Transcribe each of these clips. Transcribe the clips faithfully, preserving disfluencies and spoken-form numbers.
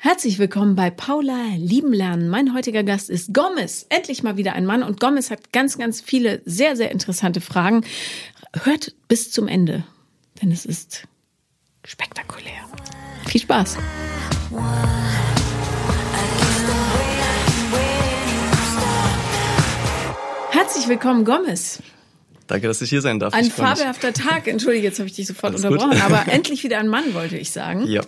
Herzlich willkommen bei Paula lieben lernen. Mein heutiger Gast ist Gomes. Endlich mal wieder ein Mann. Und Gomes hat ganz, ganz viele sehr, sehr interessante Fragen. Hört bis zum Ende, denn es ist spektakulär. Viel Spaß. Herzlich willkommen, Gomes. Danke, dass ich hier sein darf. Ein fabelhafter Tag. Entschuldige, jetzt habe ich dich sofort Alles unterbrochen, aber endlich wieder ein Mann, wollte ich sagen. Ja.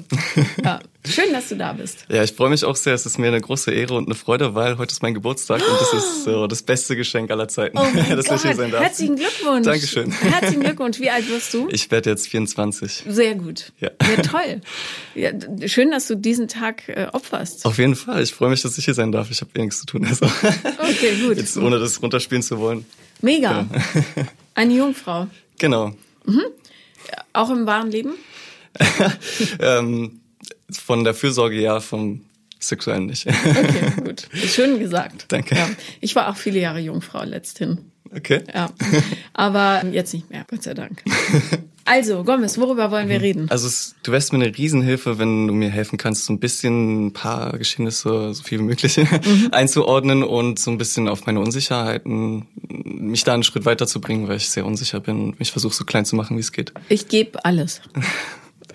ja. Schön, dass du da bist. Ja, ich freue mich auch sehr. Es ist mir eine große Ehre und eine Freude, weil heute ist mein Geburtstag oh. und das ist so das beste Geschenk aller Zeiten, oh mein dass Gott. ich hier sein darf. Herzlichen Glückwunsch. Dankeschön. Herzlichen Glückwunsch. Wie alt wirst du? Ich werde jetzt vierundzwanzig. Sehr gut. Ja, ja toll. Ja, schön, dass du diesen Tag äh, opferst. Auf jeden Fall. Ich freue mich, dass ich hier sein darf. Ich habe eh nichts zu tun. Also. Okay, gut. Jetzt, ohne das runterspielen zu wollen. Mega. Ja. Eine Jungfrau. Genau. Mhm. Auch im wahren Leben? ähm, von der Fürsorge ja, vom Sexuellen nicht. Okay, gut. Schön gesagt. Danke. Ja. Ich war auch viele Jahre Jungfrau letzthin. Okay. Ja. Aber jetzt nicht mehr, Gott sei Dank. Also, Gomes, worüber wollen wir reden? Also, du wärst mir eine Riesenhilfe, wenn du mir helfen kannst, so ein bisschen ein paar Geschehnisse, so viel wie möglich, mhm. einzuordnen und so ein bisschen auf meine Unsicherheiten, mich da einen Schritt weiterzubringen, weil ich sehr unsicher bin und mich versuche, so klein zu machen, wie es geht. Ich gebe alles.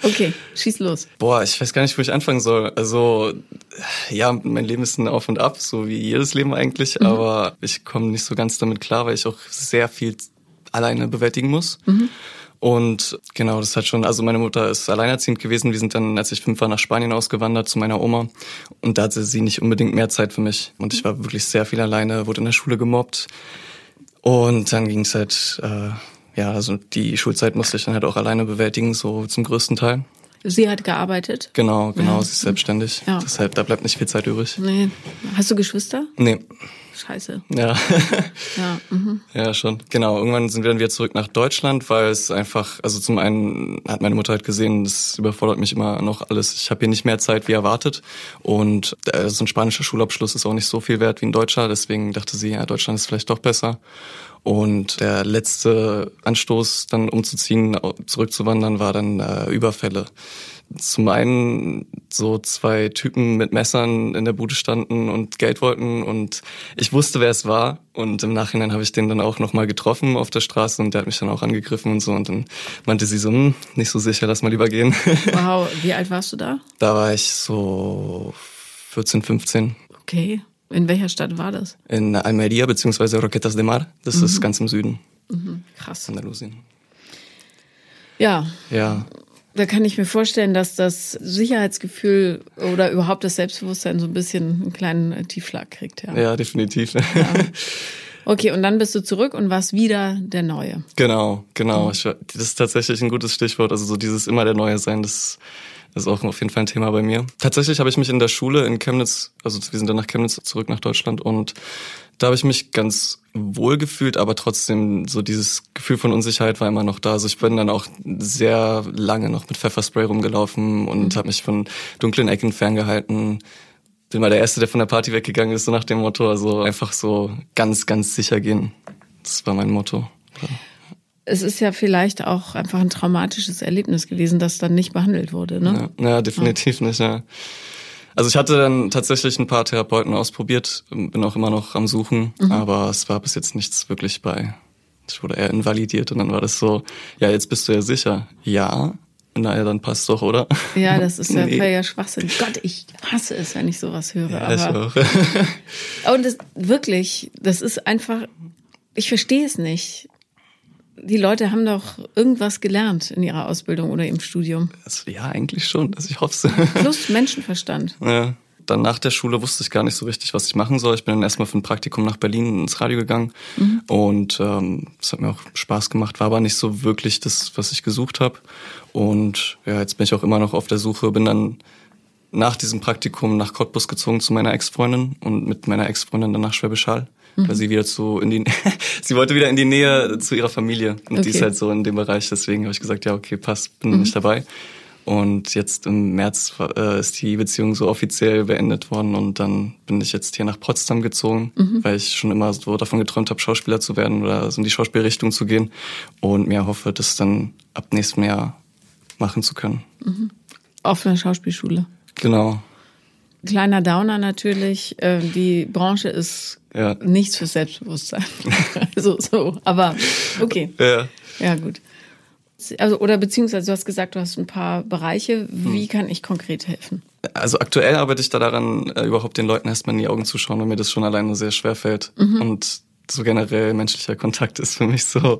Okay, schieß los. Boah, ich weiß gar nicht, wo ich anfangen soll. Also, ja, mein Leben ist ein Auf und Ab, so wie jedes Leben eigentlich, mhm. aber ich komme nicht so ganz damit klar, weil ich auch sehr viel alleine bewältigen muss. Mhm. Und genau, das hat schon, also meine Mutter ist alleinerziehend gewesen. Wir sind dann, als ich fünf war, nach Spanien ausgewandert zu meiner Oma. Und da hatte sie nicht unbedingt mehr Zeit für mich. Und ich war wirklich sehr viel alleine, wurde in der Schule gemobbt. Und dann ging es halt, äh, ja, also die Schulzeit musste ich dann halt auch alleine bewältigen, so zum größten Teil. Sie hat gearbeitet? Genau, genau, ja. Sie ist selbstständig. Ja. Deshalb, da bleibt nicht viel Zeit übrig. Nee. Hast du Geschwister? Nee. Scheiße. Ja. ja, mhm. ja, schon. Genau, irgendwann sind wir dann wieder zurück nach Deutschland, weil es einfach, also zum einen hat meine Mutter halt gesehen, das überfordert mich immer noch alles. Ich habe hier nicht mehr Zeit, wie erwartet. Und äh, so ein spanischer Schulabschluss ist auch nicht so viel wert wie ein deutscher. Deswegen dachte sie, ja, Deutschland ist vielleicht doch besser. Und der letzte Anstoß, dann umzuziehen, zurückzuwandern, war dann äh, Überfälle. Zum einen so zwei Typen mit Messern in der Bude standen und Geld wollten und ich wusste, wer es war und im Nachhinein habe ich den dann auch nochmal getroffen auf der Straße und der hat mich dann auch angegriffen und so und dann meinte sie so, nicht so sicher, lass mal lieber gehen. Wow, wie alt warst du da? Da war ich so vierzehn, fünfzehn. Okay, in welcher Stadt war das? In Almeria bzw. Roquetas de Mar, das mhm. ist ganz im Süden. Mhm. Krass. Andalusien. Ja. Ja. Da kann ich mir vorstellen, dass das Sicherheitsgefühl oder überhaupt das Selbstbewusstsein so ein bisschen einen kleinen Tiefschlag kriegt. Ja, ja definitiv. Ja. Okay, und dann bist du zurück und warst wieder der Neue. Genau, genau. Mhm. Ich, das ist tatsächlich ein gutes Stichwort. Also so dieses immer der Neue sein, das ist auch auf jeden Fall ein Thema bei mir. Tatsächlich habe ich mich in der Schule in Chemnitz, also wir sind dann nach Chemnitz zurück nach Deutschland und da habe ich mich ganz wohl gefühlt, aber trotzdem so dieses Gefühl von Unsicherheit war immer noch da. Also ich bin dann auch sehr lange noch mit Pfefferspray rumgelaufen und mhm. habe mich von dunklen Ecken ferngehalten. Bin mal der Erste, der von der Party weggegangen ist, so nach dem Motto. Also einfach so ganz, ganz sicher gehen. Das war mein Motto. Ja. Es ist ja vielleicht auch einfach ein traumatisches Erlebnis gewesen, das dann nicht behandelt wurde, ne? Ja, ja definitiv ja. nicht, ja. Also ich hatte dann tatsächlich ein paar Therapeuten ausprobiert, bin auch immer noch am Suchen, mhm. aber es war bis jetzt nichts wirklich bei. Ich wurde eher invalidiert und dann war das so, ja, jetzt bist du ja sicher. Ja, naja, dann passt doch, oder? Ja, das ist ja nee. völliger Schwachsinn. Gott, ich hasse es, wenn ich sowas höre. Ja, aber ich auch. Und das, wirklich, das ist einfach, ich verstehe es nicht. Die Leute haben doch irgendwas gelernt in ihrer Ausbildung oder im Studium. Also, ja, eigentlich schon. Also ich hoffe es. Plus Menschenverstand. Ja. Dann nach der Schule wusste ich gar nicht so richtig, was ich machen soll. Ich bin dann erstmal für ein Praktikum nach Berlin ins Radio gegangen. Mhm. Und ähm, das hat mir auch Spaß gemacht. War aber nicht so wirklich das, was ich gesucht habe. Und ja, jetzt bin ich auch immer noch auf der Suche. Bin dann nach diesem Praktikum nach Cottbus gezogen zu meiner Ex-Freundin und mit meiner Ex-Freundin dann nach Schwäbischal. Mhm. Weil sie wieder zu in die sie wollte wieder in die Nähe zu ihrer Familie und okay. die ist halt so in dem Bereich, deswegen habe ich gesagt, ja okay, passt, bin mhm. nicht dabei. Und jetzt im März äh, ist die Beziehung so offiziell beendet worden und dann bin ich jetzt hier nach Potsdam gezogen, mhm. weil ich schon immer so davon geträumt habe, Schauspieler zu werden oder so in die Schauspielrichtung zu gehen und mir hoffe, das dann ab nächstem Jahr machen zu können. Mhm. Auf einer Schauspielschule. Genau. kleiner Downer natürlich. Äh, die Branche ist ja nichts für Selbstbewusstsein. so, so, aber okay. Ja, ja gut. Also, oder beziehungsweise, du hast gesagt, du hast ein paar Bereiche. Wie hm. kann ich konkret helfen? Also aktuell arbeite ich da daran, überhaupt den Leuten erstmal in die Augen zu schauen, weil mir das schon alleine sehr schwer fällt. Mhm. Und so generell menschlicher Kontakt ist für mich so,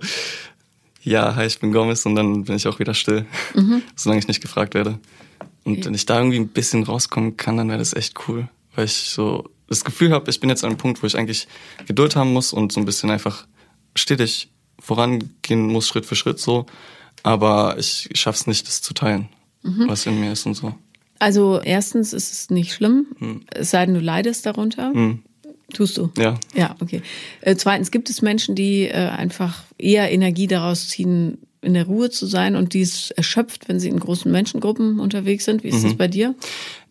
ja, hi, ich bin Gomes und dann bin ich auch wieder still, mhm. solange ich nicht gefragt werde. Und okay. wenn ich da irgendwie ein bisschen rauskommen kann, dann wäre das echt cool, weil ich so das Gefühl habe, ich bin jetzt an einem Punkt, wo ich eigentlich Geduld haben muss und so ein bisschen einfach stetig vorangehen muss, Schritt für Schritt so. Aber ich schaff's nicht, das zu teilen, mhm. was in mir ist und so. Also erstens ist es nicht schlimm, hm. es sei denn, du leidest darunter. Hm. Tust du? Ja. Ja, okay. Äh, zweitens gibt es Menschen, die äh, einfach eher Energie daraus ziehen, in der Ruhe zu sein und die es erschöpft, wenn sie in großen Menschengruppen unterwegs sind. Wie ist mhm. das bei dir?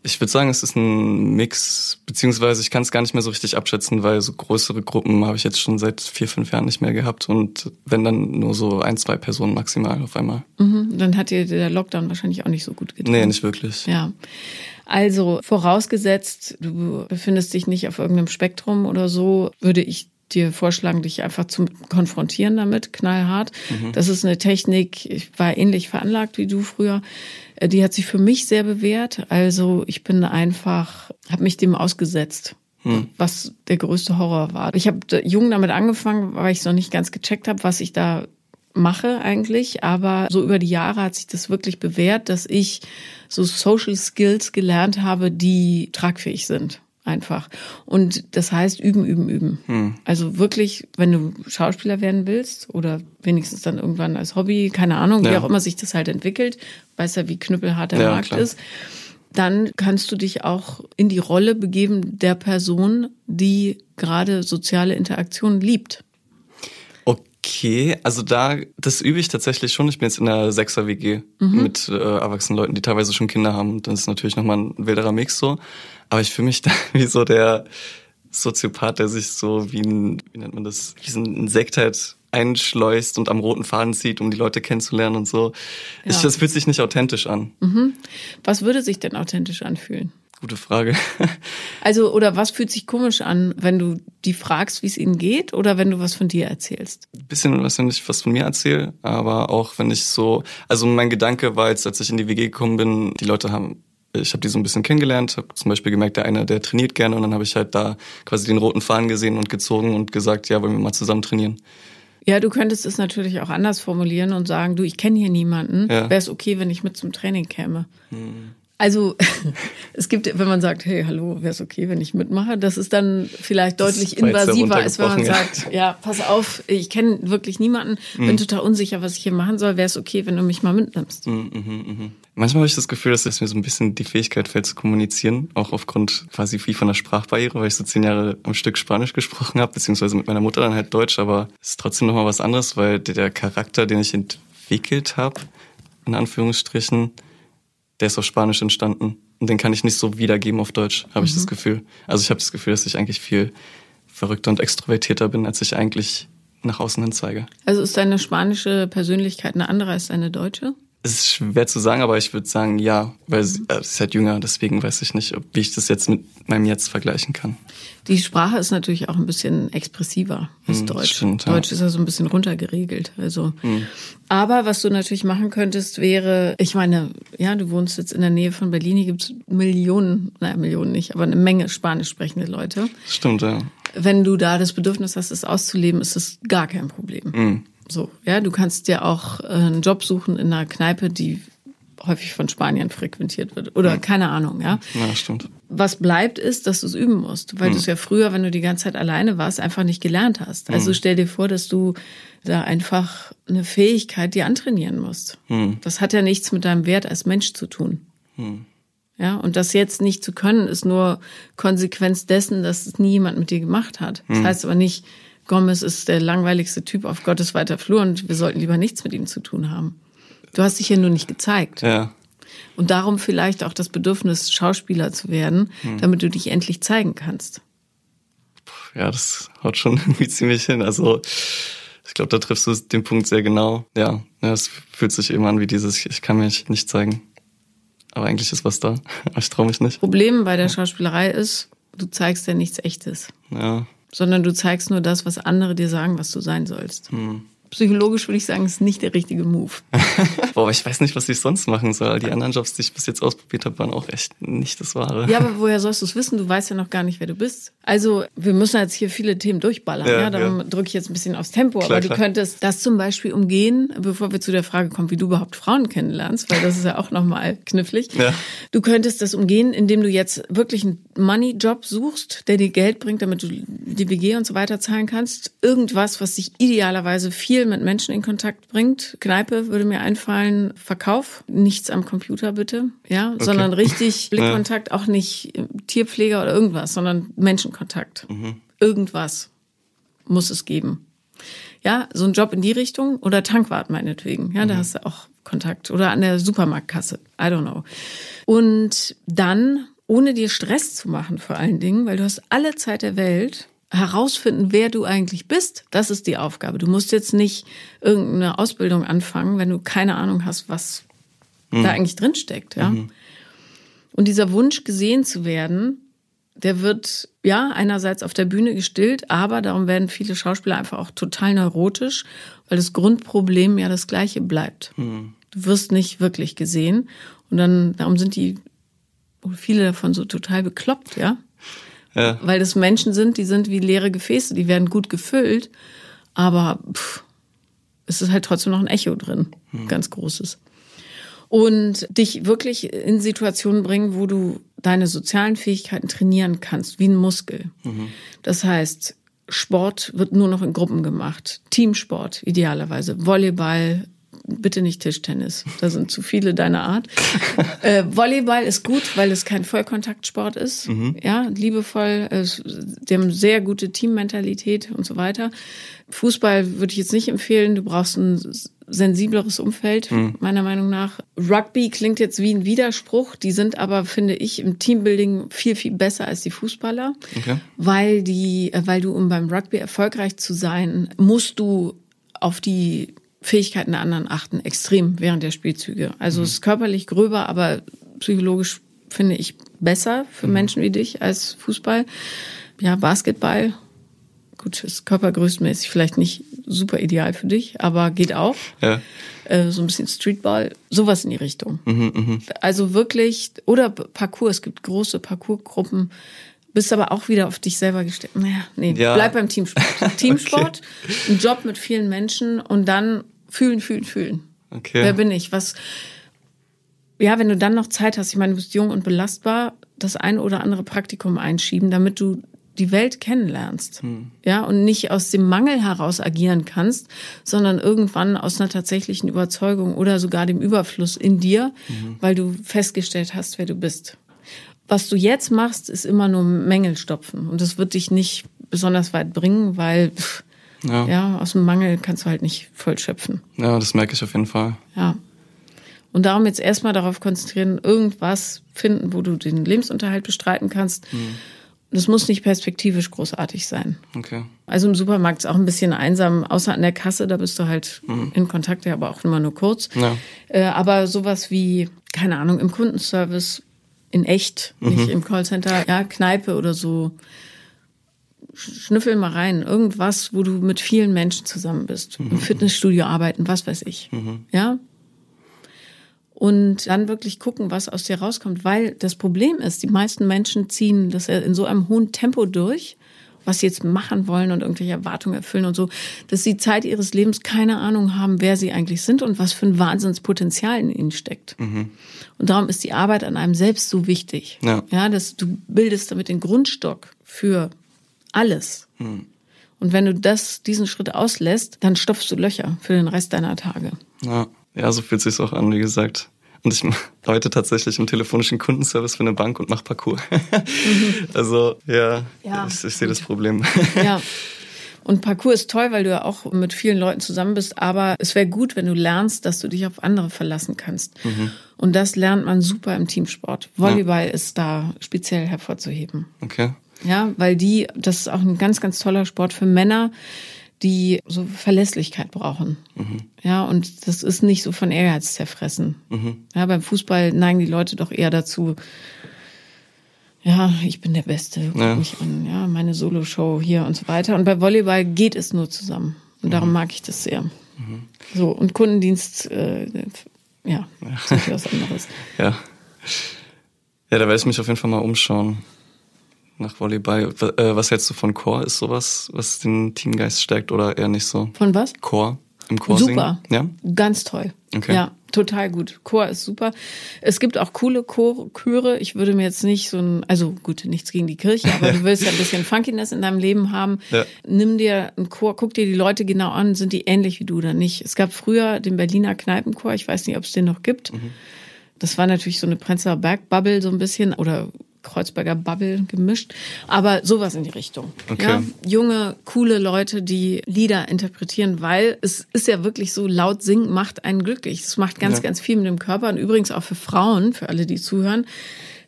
Ich würde sagen, es ist ein Mix, beziehungsweise ich kann es gar nicht mehr so richtig abschätzen, weil so größere Gruppen habe ich jetzt schon seit vier, fünf Jahren nicht mehr gehabt und wenn dann nur so ein, zwei Personen maximal auf einmal. Mhm. Dann hat dir der Lockdown wahrscheinlich auch nicht so gut getan. Nee, nicht wirklich. Ja. Also vorausgesetzt, du befindest dich nicht auf irgendeinem Spektrum oder so, würde ich dir vorschlagen, dich einfach zu konfrontieren damit, knallhart. Mhm. Das ist eine Technik, ich war ähnlich veranlagt wie du früher, die hat sich für mich sehr bewährt. Also ich bin einfach, habe mich dem ausgesetzt, mhm. was der größte Horror war. Ich habe jung damit angefangen, weil ich es noch nicht ganz gecheckt habe, was ich da mache eigentlich, aber so über die Jahre hat sich das wirklich bewährt, dass ich so Social Skills gelernt habe, die tragfähig sind. Einfach. Und das heißt üben, üben, üben. Hm. Also wirklich, wenn du Schauspieler werden willst oder wenigstens dann irgendwann als Hobby, keine Ahnung, ja. wie auch immer sich das halt entwickelt, weißt ja, wie knüppelhart der ja, Markt klar. ist, dann kannst du dich auch in die Rolle begeben der Person, die gerade soziale Interaktion liebt. Okay, also da, das übe ich tatsächlich schon. Ich bin jetzt in einer Sechser-W G mhm. mit äh, erwachsenen Leuten, die teilweise schon Kinder haben. Das ist natürlich nochmal ein wilderer Mix so. Aber ich fühle mich da wie so der Soziopath, der sich so wie ein, wie nennt man das, wie so ein Insekt halt einschleust und am roten Faden zieht, um die Leute kennenzulernen und so. Ja. Ich, das fühlt sich nicht authentisch an. Mhm. Was würde sich denn authentisch anfühlen? Gute Frage. Also, oder was fühlt sich komisch an, wenn du die fragst, wie es ihnen geht, oder wenn du was von dir erzählst? Ein bisschen, was wenn ich was von mir erzähle, aber auch wenn ich so, also mein Gedanke war jetzt, als ich in die W G gekommen bin, die Leute haben, ich habe die so ein bisschen kennengelernt, habe zum Beispiel gemerkt, der eine, der trainiert gerne und dann habe ich halt da quasi den roten Faden gesehen und gezogen und gesagt, ja, wollen wir mal zusammen trainieren. Ja, du könntest es natürlich auch anders formulieren und sagen, du, ich kenne hier niemanden, ja. wäre es okay, wenn ich mit zum Training käme. Hm. Also es gibt, wenn man sagt, hey, hallo, wäre es okay, wenn ich mitmache? Das ist dann vielleicht deutlich invasiver, als wenn man sagt, ja, pass auf, ich kenne wirklich niemanden, mhm. bin total unsicher, was ich hier machen soll. Wäre es okay, wenn du mich mal mitnimmst? Mhm, mh, mh. Manchmal habe ich das Gefühl, dass es mir so ein bisschen die Fähigkeit fällt zu kommunizieren, auch aufgrund quasi viel von der Sprachbarriere, weil ich so zehn Jahre am Stück Spanisch gesprochen habe, beziehungsweise mit meiner Mutter dann halt Deutsch, aber es ist trotzdem nochmal was anderes, weil der Charakter, den ich entwickelt habe, in Anführungsstrichen, der ist auf Spanisch entstanden und den kann ich nicht so wiedergeben auf Deutsch, habe mhm. ich das Gefühl. Also ich habe das Gefühl, dass ich eigentlich viel verrückter und extrovertierter bin, als ich eigentlich nach außen hin zeige. Also ist deine spanische Persönlichkeit eine andere als deine deutsche? Es ist schwer zu sagen, aber ich würde sagen, ja, weil mhm. sie, äh, sie ist halt jünger, deswegen weiß ich nicht, ob, wie ich das jetzt mit meinem Jetzt vergleichen kann. Die Sprache ist natürlich auch ein bisschen expressiver als mhm, Deutsch. Stimmt, ja. Deutsch ist ja so ein bisschen runtergeregelt. Also. Mhm. Aber was du natürlich machen könntest, wäre, ich meine, ja, du wohnst jetzt in der Nähe von Berlin, hier gibt es Millionen, naja, Millionen nicht, aber eine Menge spanisch sprechende Leute. Stimmt, ja. Wenn du da das Bedürfnis hast, es auszuleben, ist das gar kein Problem. Mhm. So, ja, du kannst dir auch einen Job suchen in einer Kneipe, die häufig von Spaniern frequentiert wird. Oder ja. keine Ahnung, ja. Ja, stimmt. Was bleibt ist, dass du es üben musst, weil mhm. du es ja früher, wenn du die ganze Zeit alleine warst, einfach nicht gelernt hast. Also mhm. stell dir vor, dass du da einfach eine Fähigkeit dir antrainieren musst. Mhm. Das hat ja nichts mit deinem Wert als Mensch zu tun. Mhm. Ja, und das jetzt nicht zu können, ist nur Konsequenz dessen, dass es nie jemand mit dir gemacht hat. Das mhm. heißt aber nicht, Gomes ist der langweiligste Typ auf Gottes weiter Flur und wir sollten lieber nichts mit ihm zu tun haben. Du hast dich ja nur nicht gezeigt. Ja. Und darum vielleicht auch das Bedürfnis, Schauspieler zu werden, hm. damit du dich endlich zeigen kannst. Ja, das haut schon irgendwie ziemlich hin. Also ich glaube, da triffst du den Punkt sehr genau. Ja, es fühlt sich eben an wie dieses, ich kann mich nicht zeigen. Aber eigentlich ist was da. Ich traue mich nicht. Problem bei der Schauspielerei ist, du zeigst ja nichts Echtes. Ja. Sondern du zeigst nur das, was andere dir sagen, was du sein sollst. Hm. Psychologisch würde ich sagen, ist nicht der richtige Move. Boah, aber ich weiß nicht, was ich sonst machen soll. Die anderen Jobs, die ich bis jetzt ausprobiert habe, waren auch echt nicht das Wahre. Ja, aber woher sollst du es wissen? Du weißt ja noch gar nicht, wer du bist. Also, wir müssen jetzt hier viele Themen durchballern. Ja, ja? Darum ja. drücke ich jetzt ein bisschen aufs Tempo. Klar, aber du klar. könntest das zum Beispiel umgehen, bevor wir zu der Frage kommen, wie du überhaupt Frauen kennenlernst, weil das ist ja auch nochmal knifflig. Ja. Du könntest das umgehen, indem du jetzt wirklich einen Money-Job suchst, der dir Geld bringt, damit du die W G und so weiter zahlen kannst. Irgendwas, was dich idealerweise viel mit Menschen in Kontakt bringt. Kneipe würde mir einfallen, Verkauf, nichts am Computer bitte, ja, okay. sondern richtig Blickkontakt, ja. auch nicht Tierpfleger oder irgendwas, sondern Menschenkontakt. Mhm. Irgendwas muss es geben. Ja, so ein Job in die Richtung oder Tankwart meinetwegen, ja, mhm. da hast du auch Kontakt oder an der Supermarktkasse, I don't know. Und dann, ohne dir Stress zu machen vor allen Dingen, weil du hast alle Zeit der Welt, herausfinden, wer du eigentlich bist, das ist die Aufgabe. Du musst jetzt nicht irgendeine Ausbildung anfangen, wenn du keine Ahnung hast, was mhm. da eigentlich drinsteckt. Ja? Mhm. Und dieser Wunsch, gesehen zu werden, der wird ja einerseits auf der Bühne gestillt, aber darum werden viele Schauspieler einfach auch total neurotisch, weil das Grundproblem ja das gleiche bleibt. Mhm. Du wirst nicht wirklich gesehen. Und dann, darum sind die, viele davon so total bekloppt, ja. Ja. Weil das Menschen sind, die sind wie leere Gefäße, die werden gut gefüllt, aber pff, es ist halt trotzdem noch ein Echo drin, hm. ganz großes. Und dich wirklich in Situationen bringen, wo du deine sozialen Fähigkeiten trainieren kannst, wie ein Muskel. Mhm. Das heißt, Sport wird nur noch in Gruppen gemacht, Teamsport idealerweise, Volleyball, bitte nicht Tischtennis, da sind zu viele deiner Art. äh, Volleyball ist gut, weil es kein Vollkontaktsport ist. Mhm. Ja, liebevoll, äh, die haben sehr gute Teammentalität und so weiter. Fußball würde ich jetzt nicht empfehlen, du brauchst ein sensibleres Umfeld, mhm. meiner Meinung nach. Rugby klingt jetzt wie ein Widerspruch, die sind aber, finde ich, im Teambuilding viel, viel besser als die Fußballer. Okay. Weil die, weil du, um beim Rugby erfolgreich zu sein, musst du auf die Fähigkeiten der anderen achten, extrem während der Spielzüge. Also mhm. es ist körperlich gröber, aber psychologisch finde ich besser für mhm. Menschen wie dich als Fußball. Ja, Basketball, gut, ist körpergrößenmäßig vielleicht nicht super ideal für dich, aber geht auch. Ja. Äh, so ein bisschen Streetball, sowas in die Richtung. Mhm, mh. Also wirklich, oder Parcours, es gibt große Parcoursgruppen, bist aber auch wieder auf dich selber gestellt. Naja, nee, ja. bleib beim Teamsport. Teamsport, okay. ein Job mit vielen Menschen und dann Fühlen, fühlen, fühlen. Okay. Wer bin ich? Was? Ja, wenn du dann noch Zeit hast, ich meine, du bist jung und belastbar, das ein oder andere Praktikum einschieben, damit du die Welt kennenlernst. Hm. Ja, und nicht aus dem Mangel heraus agieren kannst, sondern irgendwann aus einer tatsächlichen Überzeugung oder sogar dem Überfluss in dir, mhm. weil du festgestellt hast, wer du bist. Was du jetzt machst, ist immer nur Mängel stopfen. Und das wird dich nicht besonders weit bringen, weil... Pff, Ja. ja, aus dem Mangel kannst du halt nicht voll schöpfen. Ja, das merke ich auf jeden Fall. Ja. Und darum jetzt erstmal darauf konzentrieren, irgendwas finden, wo du den Lebensunterhalt bestreiten kannst. Mhm. Das muss nicht perspektivisch großartig sein. Okay. Also im Supermarkt ist auch ein bisschen einsam, außer an der Kasse, da bist du halt mhm. in Kontakt, ja, aber auch immer nur kurz. Ja. Äh, aber sowas wie, keine Ahnung, im Kundenservice, in echt, mhm. nicht im Callcenter, ja, Kneipe oder so. Schnüffel mal rein, irgendwas, wo du mit vielen Menschen zusammen bist, mhm. im Fitnessstudio arbeiten, was weiß ich, mhm. ja. Und dann wirklich gucken, was aus dir rauskommt, weil das Problem ist, die meisten Menschen ziehen das in so einem hohen Tempo durch, was sie jetzt machen wollen und irgendwelche Erwartungen erfüllen und so, dass sie Zeit ihres Lebens keine Ahnung haben, wer sie eigentlich sind und was für ein Wahnsinnspotenzial in ihnen steckt. Mhm. Und darum ist die Arbeit an einem selbst so wichtig, ja, ja, dass du bildest damit den Grundstock für alles. Hm. Und wenn du das, diesen Schritt auslässt, dann stopfst du Löcher für den Rest deiner Tage. Ja, ja, so fühlt es sich auch an, wie gesagt. Und ich arbeite tatsächlich im telefonischen Kundenservice für eine Bank und mache Parcours. Mhm. Also, ja, ja. ich, ich sehe das Problem. Ja. Und Parcours ist toll, weil du ja auch mit vielen Leuten zusammen bist, aber es wäre gut, wenn du lernst, dass du dich auf andere verlassen kannst. Mhm. Und das lernt man super im Teamsport. Volleyball ja. ist da speziell hervorzuheben. Okay. Ja, weil die, das ist auch ein ganz, ganz toller Sport für Männer, die so Verlässlichkeit brauchen. Mhm. Ja, und das ist nicht so von Ehrgeiz zerfressen. Mhm. Ja, beim Fußball neigen die Leute doch eher dazu, ja, ich bin der Beste, guck ja. mich an, ja, meine Soloshow hier und so weiter. Und bei Volleyball geht es nur zusammen. Und darum mhm. mag ich das sehr. Mhm. So, und Kundendienst, äh, ja, das ist was anderes. Ja. Ja, da werde ich mich auf jeden Fall mal umschauen. Nach Volleyball. Was hältst du von Chor? Ist sowas, was den Teamgeist stärkt oder eher nicht so? Von was? Chor. Im Chor singen? Super. Ja? Ganz toll. Okay. Ja, total gut. Chor ist super. Es gibt auch coole Chor- Chöre. Ich würde mir jetzt nicht so ein, also gut, nichts gegen die Kirche, aber du willst ja ein bisschen Funkiness in deinem Leben haben. Ja. Nimm dir einen Chor, guck dir die Leute genau an, sind die ähnlich wie du oder nicht. Es gab früher den Berliner Kneipenchor, ich weiß nicht, ob es den noch gibt. Mhm. Das war natürlich so eine Prenzlauer Berg-Bubble so ein bisschen oder Kreuzberger Bubble gemischt, aber sowas in die Richtung. Okay. Ja, junge, coole Leute, die Lieder interpretieren, weil es ist ja wirklich so, laut singen macht einen glücklich. Es macht ganz, ja. ganz viel mit dem Körper und übrigens auch für Frauen, für alle, die zuhören,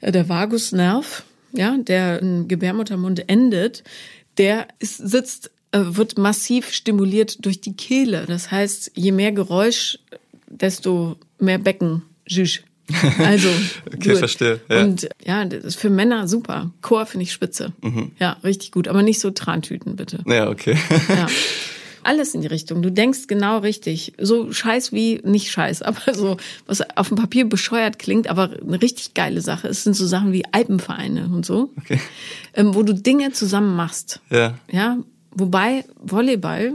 der Vagusnerv, ja, der im Gebärmuttermund endet, der ist, sitzt, wird massiv stimuliert durch die Kehle. Das heißt, je mehr Geräusch, desto mehr Becken. Tschüss. Also, okay, gut. Verstehe. Ja. Und ja, das ist für Männer super. Chor finde ich spitze. Mhm. Ja, richtig gut. Aber nicht so Trantüten, bitte. Ja, okay. Ja. Alles in die Richtung. Du denkst genau richtig. So scheiß wie, nicht scheiß, aber so, was auf dem Papier bescheuert klingt, aber eine richtig geile Sache. Es sind so Sachen wie Alpenvereine und so, okay. ähm, wo du Dinge zusammen machst. Ja. Ja. Wobei Volleyball...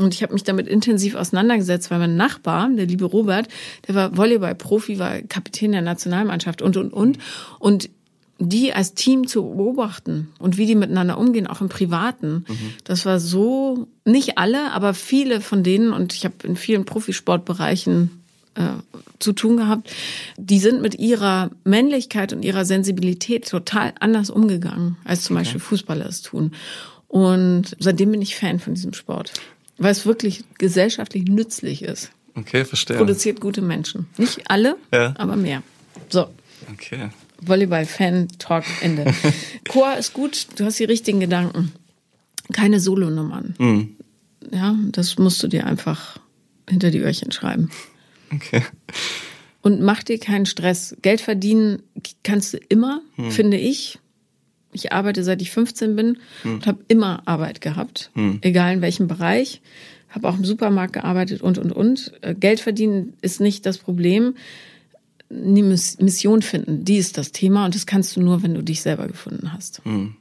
Und ich habe mich damit intensiv auseinandergesetzt, weil mein Nachbar, der liebe Robert, der war Volleyball-Profi, war Kapitän der Nationalmannschaft und, und, und. Und die als Team zu beobachten und wie die miteinander umgehen, auch im Privaten, mhm. das war so, nicht alle, aber viele von denen, und ich habe in vielen Profisportbereichen äh, zu tun gehabt, die sind mit ihrer Männlichkeit und ihrer Sensibilität total anders umgegangen, als zum okay. Beispiel Fußballer es tun. Und seitdem bin ich Fan von diesem Sport. Weil es wirklich gesellschaftlich nützlich ist. Okay, verstehe. Produziert gute Menschen. Nicht alle, ja. aber mehr. So. Okay. Volleyball-Fan-Talk, Ende. Chor ist gut, du hast die richtigen Gedanken. Keine Solonummern. Mhm. Ja, das musst du dir einfach hinter die Öhrchen schreiben. Okay. Und mach dir keinen Stress. Geld verdienen kannst du immer, mhm. finde ich. Ich arbeite, seit ich fünfzehn bin hm. und habe immer Arbeit gehabt, hm. egal in welchem Bereich. Habe auch im Supermarkt gearbeitet und, und, und. Geld verdienen ist nicht das Problem. Eine Mission finden, die ist das Thema. Und das kannst du nur, wenn du dich selber gefunden hast. Hm.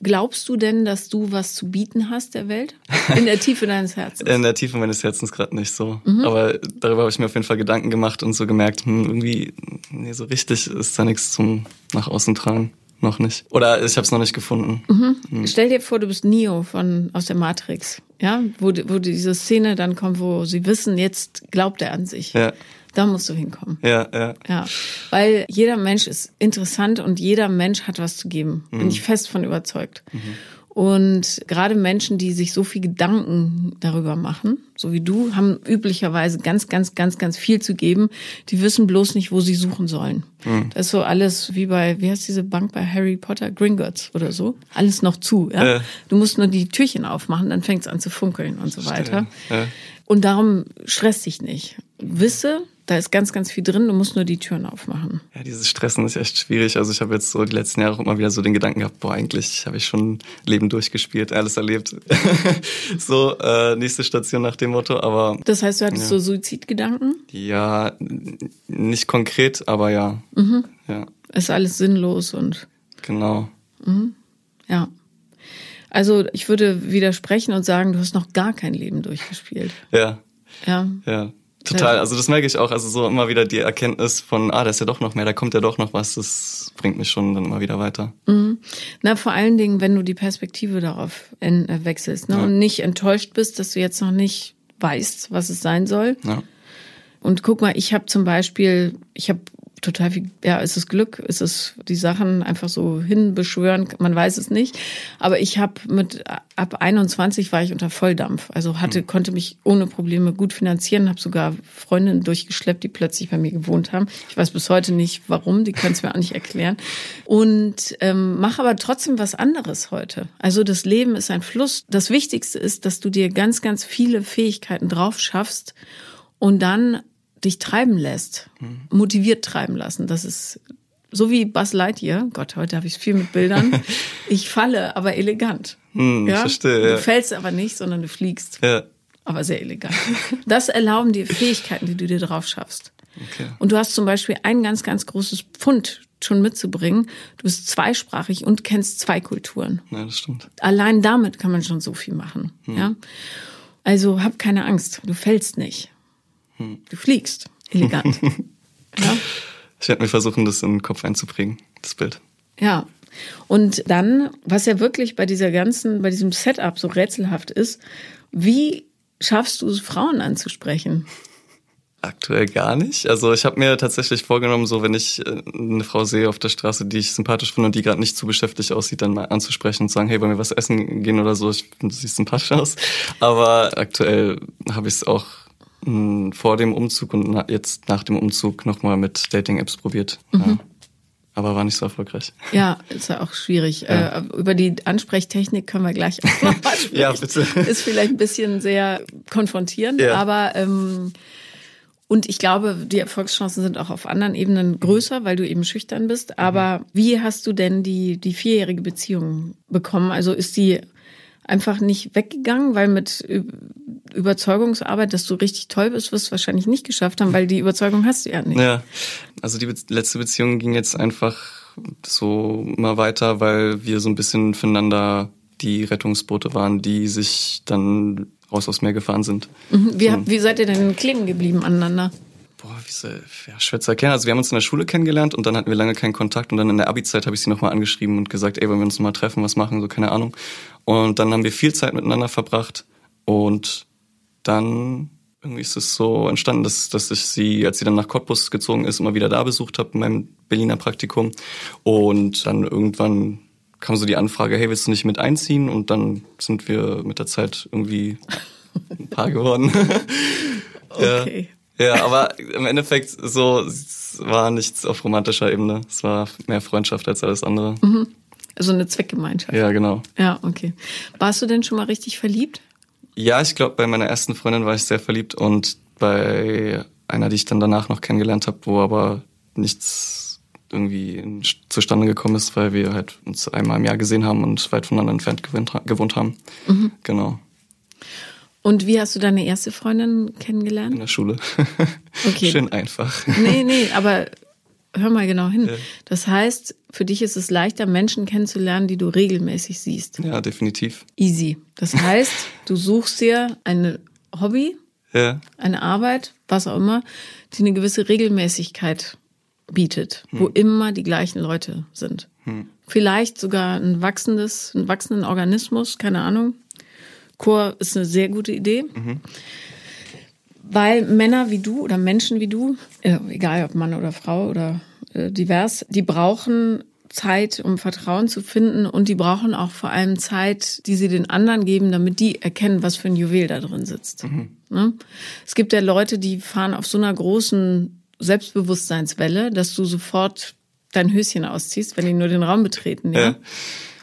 Glaubst du denn, dass du was zu bieten hast der Welt? In der Tiefe deines Herzens? In der Tiefe meines Herzens gerade nicht so. Mhm. Aber darüber habe ich mir auf jeden Fall Gedanken gemacht und so gemerkt, hm, irgendwie, nee, so richtig ist da nichts zum nach außen tragen. Noch nicht. Oder ich habe es noch nicht gefunden. Mhm. Mhm. Stell dir vor, du bist Neo von, aus der Matrix. Ja, wo, wo diese Szene dann kommt, wo sie wissen, jetzt glaubt er an sich. Ja. Da musst du hinkommen. Ja, ja. Ja. Weil jeder Mensch ist interessant und jeder Mensch hat was zu geben. Mhm. Bin ich fest von überzeugt. Mhm. Und gerade Menschen, die sich so viel Gedanken darüber machen, so wie du, haben üblicherweise ganz, ganz, ganz, ganz viel zu geben. Die wissen bloß nicht, wo sie suchen sollen. Mhm. Das ist so alles wie bei, wie heißt diese Bank bei Harry Potter? Gringotts oder so. Alles noch zu. Ja? Äh. Du musst nur die Türchen aufmachen, dann fängt es an zu funkeln und so weiter. Äh. Und darum stress dich nicht. Wisse, da ist ganz, ganz viel drin. Du musst nur die Türen aufmachen. Ja, dieses Stressen ist echt schwierig. Also ich habe jetzt so die letzten Jahre auch immer wieder so den Gedanken gehabt, boah, eigentlich habe ich schon Leben durchgespielt, alles erlebt. so, äh, nächste Station nach dem Motto, aber... Das heißt, du hattest ja. so Suizidgedanken? Ja, nicht konkret, aber ja. Mhm. Ja. Ist alles sinnlos und... Genau. Mhm. Ja. Also ich würde widersprechen und sagen, du hast noch gar kein Leben durchgespielt. Ja. Ja. Ja. Total, also das merke ich auch, also so immer wieder die Erkenntnis von, ah, da ist ja doch noch mehr, da kommt ja doch noch was, das bringt mich schon dann immer wieder weiter. Mhm. Na, vor allen Dingen, wenn du die Perspektive darauf in, äh, wechselst, ne? Ja. Und nicht enttäuscht bist, dass du jetzt noch nicht weißt, was es sein soll. Ja. Und guck mal, ich habe zum Beispiel, ich habe total viel, ja, ist es Glück, ist es die Sachen einfach so hinbeschwören, man weiß es nicht. Aber ich habe mit, ab einundzwanzig war ich unter Volldampf. Also hatte, konnte mich ohne Probleme gut finanzieren, habe sogar Freundinnen durchgeschleppt, die plötzlich bei mir gewohnt haben. Ich weiß bis heute nicht, warum, die können es mir auch nicht erklären. Und ähm, mache aber trotzdem was anderes heute. Also das Leben ist ein Fluss. Das Wichtigste ist, dass du dir ganz, ganz viele Fähigkeiten drauf schaffst und dann dich treiben lässt, motiviert treiben lassen. Das ist so wie Buzz Lightyear. Gott, heute habe ich viel mit Bildern. Ich falle, aber elegant. Hm, ja? Verstehe, ja. Du fällst aber nicht, sondern du fliegst. Ja. Aber sehr elegant. Das erlauben dir Fähigkeiten, die du dir drauf schaffst. Okay. Und du hast zum Beispiel ein ganz, ganz großes Pfund schon mitzubringen. Du bist zweisprachig und kennst zwei Kulturen. Ja, das stimmt. Allein damit kann man schon so viel machen. Hm. Ja? Also hab keine Angst. Du fällst nicht. Du fliegst. Elegant. Ja? Ich werde mir versuchen, das in den Kopf einzubringen, das Bild. Ja. Und dann, was ja wirklich bei dieser ganzen, bei diesem Setup so rätselhaft ist, wie schaffst du es, Frauen anzusprechen? Aktuell gar nicht. Also ich habe mir tatsächlich vorgenommen, so wenn ich eine Frau sehe auf der Straße, die ich sympathisch finde und die gerade nicht zu beschäftigt aussieht, dann mal anzusprechen und sagen, hey, wollen wir was essen gehen oder so, ich finde, du siehst sympathisch aus. Aber aktuell habe ich es auch vor dem Umzug und jetzt nach dem Umzug nochmal mit Dating-Apps probiert. Mhm. Ja. Aber war nicht so erfolgreich. Ja, ist ja auch schwierig. Ja. Äh, über die Ansprechtechnik können wir gleich auch nochmal sprechen. Ja, bitte. Ist vielleicht ein bisschen sehr konfrontierend, ja. aber ähm, und ich glaube, die Erfolgschancen sind auch auf anderen Ebenen größer, weil du eben schüchtern bist. Aber mhm. wie hast du denn die, die vierjährige Beziehung bekommen? Also ist die einfach nicht weggegangen, weil mit Überzeugungsarbeit, dass du richtig toll bist, wirst du wahrscheinlich nicht geschafft haben, weil die Überzeugung hast du ja nicht. Ja, also die Be- letzte Beziehung ging jetzt einfach so mal weiter, weil wir so ein bisschen füreinander die Rettungsboote waren, die sich dann raus aufs Meer gefahren sind. Mhm. Wie, hab, wie seid ihr denn kleben geblieben aneinander? Boah, wie soll ja, schwer zu erklären. Also wir haben uns in der Schule kennengelernt und dann hatten wir lange keinen Kontakt und dann in der Abi-Zeit habe ich sie nochmal angeschrieben und gesagt, ey, wollen wir uns nochmal treffen, was machen, so keine Ahnung. Und dann haben wir viel Zeit miteinander verbracht und dann irgendwie ist es so entstanden, dass, dass ich sie, als sie dann nach Cottbus gezogen ist, immer wieder da besucht habe in meinem Berliner Praktikum und dann irgendwann kam so die Anfrage, hey, willst du nicht mit einziehen? Und dann sind wir mit der Zeit irgendwie ein Paar geworden. Okay. Ja. Ja, aber im Endeffekt so, es war nichts auf romantischer Ebene. Es war mehr Freundschaft als alles andere. Mhm. Also eine Zweckgemeinschaft. Ja, genau. Ja, okay. Warst du denn schon mal richtig verliebt? Ja, ich glaube, bei meiner ersten Freundin war ich sehr verliebt und bei einer, die ich dann danach noch kennengelernt habe, wo aber nichts irgendwie zustande gekommen ist, weil wir halt uns einmal im Jahr gesehen haben und weit voneinander entfernt gewohnt haben. Mhm. Genau. Und wie hast du deine erste Freundin kennengelernt? In der Schule. Okay. Schön einfach. Nee, nee, aber hör mal genau hin. Ja. Das heißt, für dich ist es leichter, Menschen kennenzulernen, die du regelmäßig siehst. Ja, definitiv. Easy. Das heißt, du suchst dir ein Hobby, ja. eine Arbeit, was auch immer, die eine gewisse Regelmäßigkeit bietet, hm. wo immer die gleichen Leute sind. Hm. Vielleicht sogar ein wachsendes, einen wachsenden Organismus, keine Ahnung. Chor ist eine sehr gute Idee, mhm. weil Männer wie du oder Menschen wie du, äh, egal ob Mann oder Frau oder äh, divers, die brauchen Zeit, um Vertrauen zu finden und die brauchen auch vor allem Zeit, die sie den anderen geben, damit die erkennen, was für ein Juwel da drin sitzt. Mhm. Ne? Es gibt ja Leute, die fahren auf so einer großen Selbstbewusstseinswelle, dass du sofort dein Höschen ausziehst, wenn die nur den Raum betreten, ja. ja.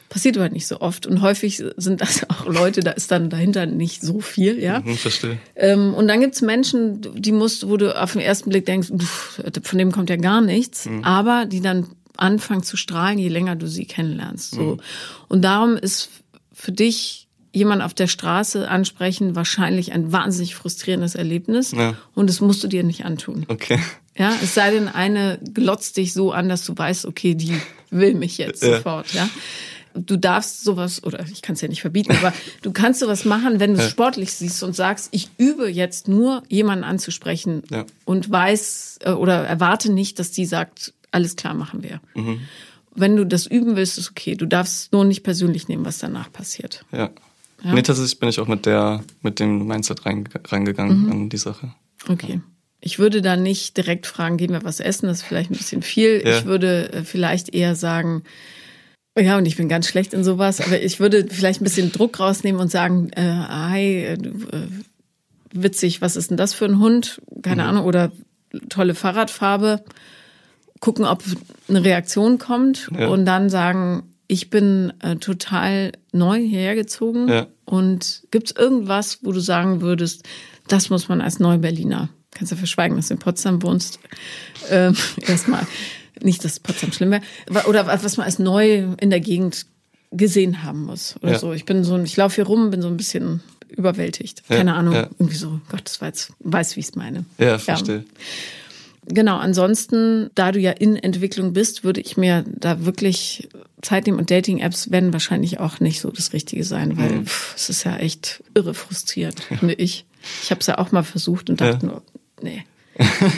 Passiert aber nicht so oft und häufig sind das auch Leute, da ist dann dahinter nicht so viel, ja. Mhm, verstehe. Ähm, und dann gibt's Menschen, die musst, wo du auf den ersten Blick denkst, pff, von dem kommt ja gar nichts, mhm. aber die dann anfangen zu strahlen, je länger du sie kennenlernst. So. Mhm. Und darum ist für dich jemand auf der Straße ansprechen wahrscheinlich ein wahnsinnig frustrierendes Erlebnis ja. und das musst du dir nicht antun. Okay. Ja, es sei denn, eine glotzt dich so an, dass du weißt, okay, die will mich jetzt ja. sofort, ja. Du darfst sowas, oder ich kann es ja nicht verbieten, aber du kannst sowas machen, wenn du es ja. sportlich siehst und sagst, ich übe jetzt nur, jemanden anzusprechen ja. und weiß oder erwarte nicht, dass die sagt, alles klar, machen wir. Mhm. Wenn du das üben willst, ist okay. Du darfst nur nicht persönlich nehmen, was danach passiert. Ja. ja? Nee, tatsächlich bin ich auch mit der, mit dem Mindset reingegangen mhm. an die Sache. Okay. Ja. Ich würde dann nicht direkt fragen, gehen wir was essen, das ist vielleicht ein bisschen viel. Ja. Ich würde vielleicht eher sagen, ja, und ich bin ganz schlecht in sowas, aber ich würde vielleicht ein bisschen Druck rausnehmen und sagen, äh, hi, äh, witzig, was ist denn das für ein Hund? Keine mhm. Ahnung, oder tolle Fahrradfarbe. Gucken, ob eine Reaktion kommt ja. und dann sagen, ich bin äh, total neu hierher gezogen ja. und gibt's irgendwas, wo du sagen würdest, das muss man als Neuberliner, kannst du ja verschweigen, dass du in Potsdam wohnst, ähm, erstmal, nicht, dass Potsdam schlimm wäre, oder was man als neu in der Gegend gesehen haben muss oder ja. so. Ich bin so, ich laufe hier rum, bin so ein bisschen überwältigt, keine ja, Ahnung, ja. irgendwie so, Gott, das weiß, weiß wie ich es meine. Ja, verstehe. Ja. Genau, ansonsten, da du ja in Entwicklung bist, würde ich mir da wirklich Zeit nehmen, und Dating-Apps werden wahrscheinlich auch nicht so das Richtige sein, weil mhm. pff, es ist ja echt irre frustriert, ja. finde ich. Ich habe es ja auch mal versucht und dachte ja. nur, nee.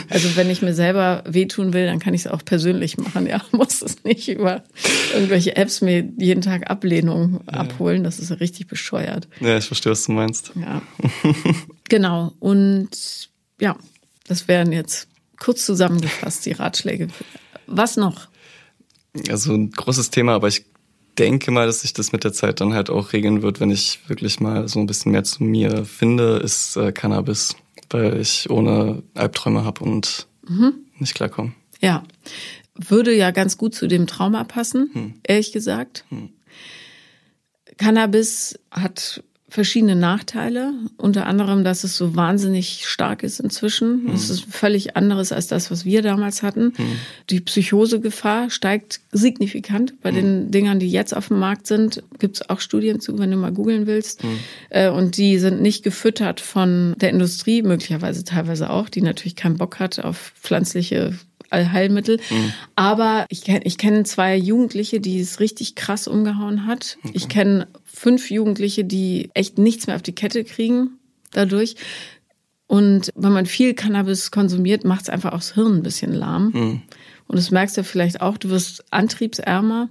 Also wenn ich mir selber wehtun will, dann kann ich es auch persönlich machen. Ja, muss es nicht über irgendwelche Apps mir jeden Tag Ablehnung ja. abholen. Das ist ja richtig bescheuert. Ja, ich verstehe, was du meinst. Ja, genau. Und ja, das wären jetzt kurz zusammengefasst die Ratschläge. Was noch? Also ein großes Thema, aber ich denke mal, dass sich das mit der Zeit dann halt auch regeln wird, wenn ich wirklich mal so ein bisschen mehr zu mir finde, ist äh, Cannabis, weil ich ohne Albträume habe und mhm. nicht klarkomme. Ja, würde ja ganz gut zu dem Trauma passen, hm. ehrlich gesagt. Hm. Cannabis hat verschiedene Nachteile, unter anderem, dass es so wahnsinnig stark ist inzwischen. Mhm. Das ist völlig anderes als das, was wir damals hatten. Mhm. Die Psychosegefahr steigt signifikant. Bei mhm. den Dingern, die jetzt auf dem Markt sind, gibt es auch Studien zu, wenn du mal googeln willst. Mhm. Äh, und die sind nicht gefüttert von der Industrie, möglicherweise teilweise auch, die natürlich keinen Bock hat auf pflanzliche Allheilmittel. Mhm. Aber ich kenne ich kenne zwei Jugendliche, die es richtig krass umgehauen hat. Okay. Ich kenne fünf Jugendliche, die echt nichts mehr auf die Kette kriegen dadurch. Und wenn man viel Cannabis konsumiert, macht es einfach auch das Hirn ein bisschen lahm. Mhm. Und das merkst du vielleicht auch, du wirst antriebsärmer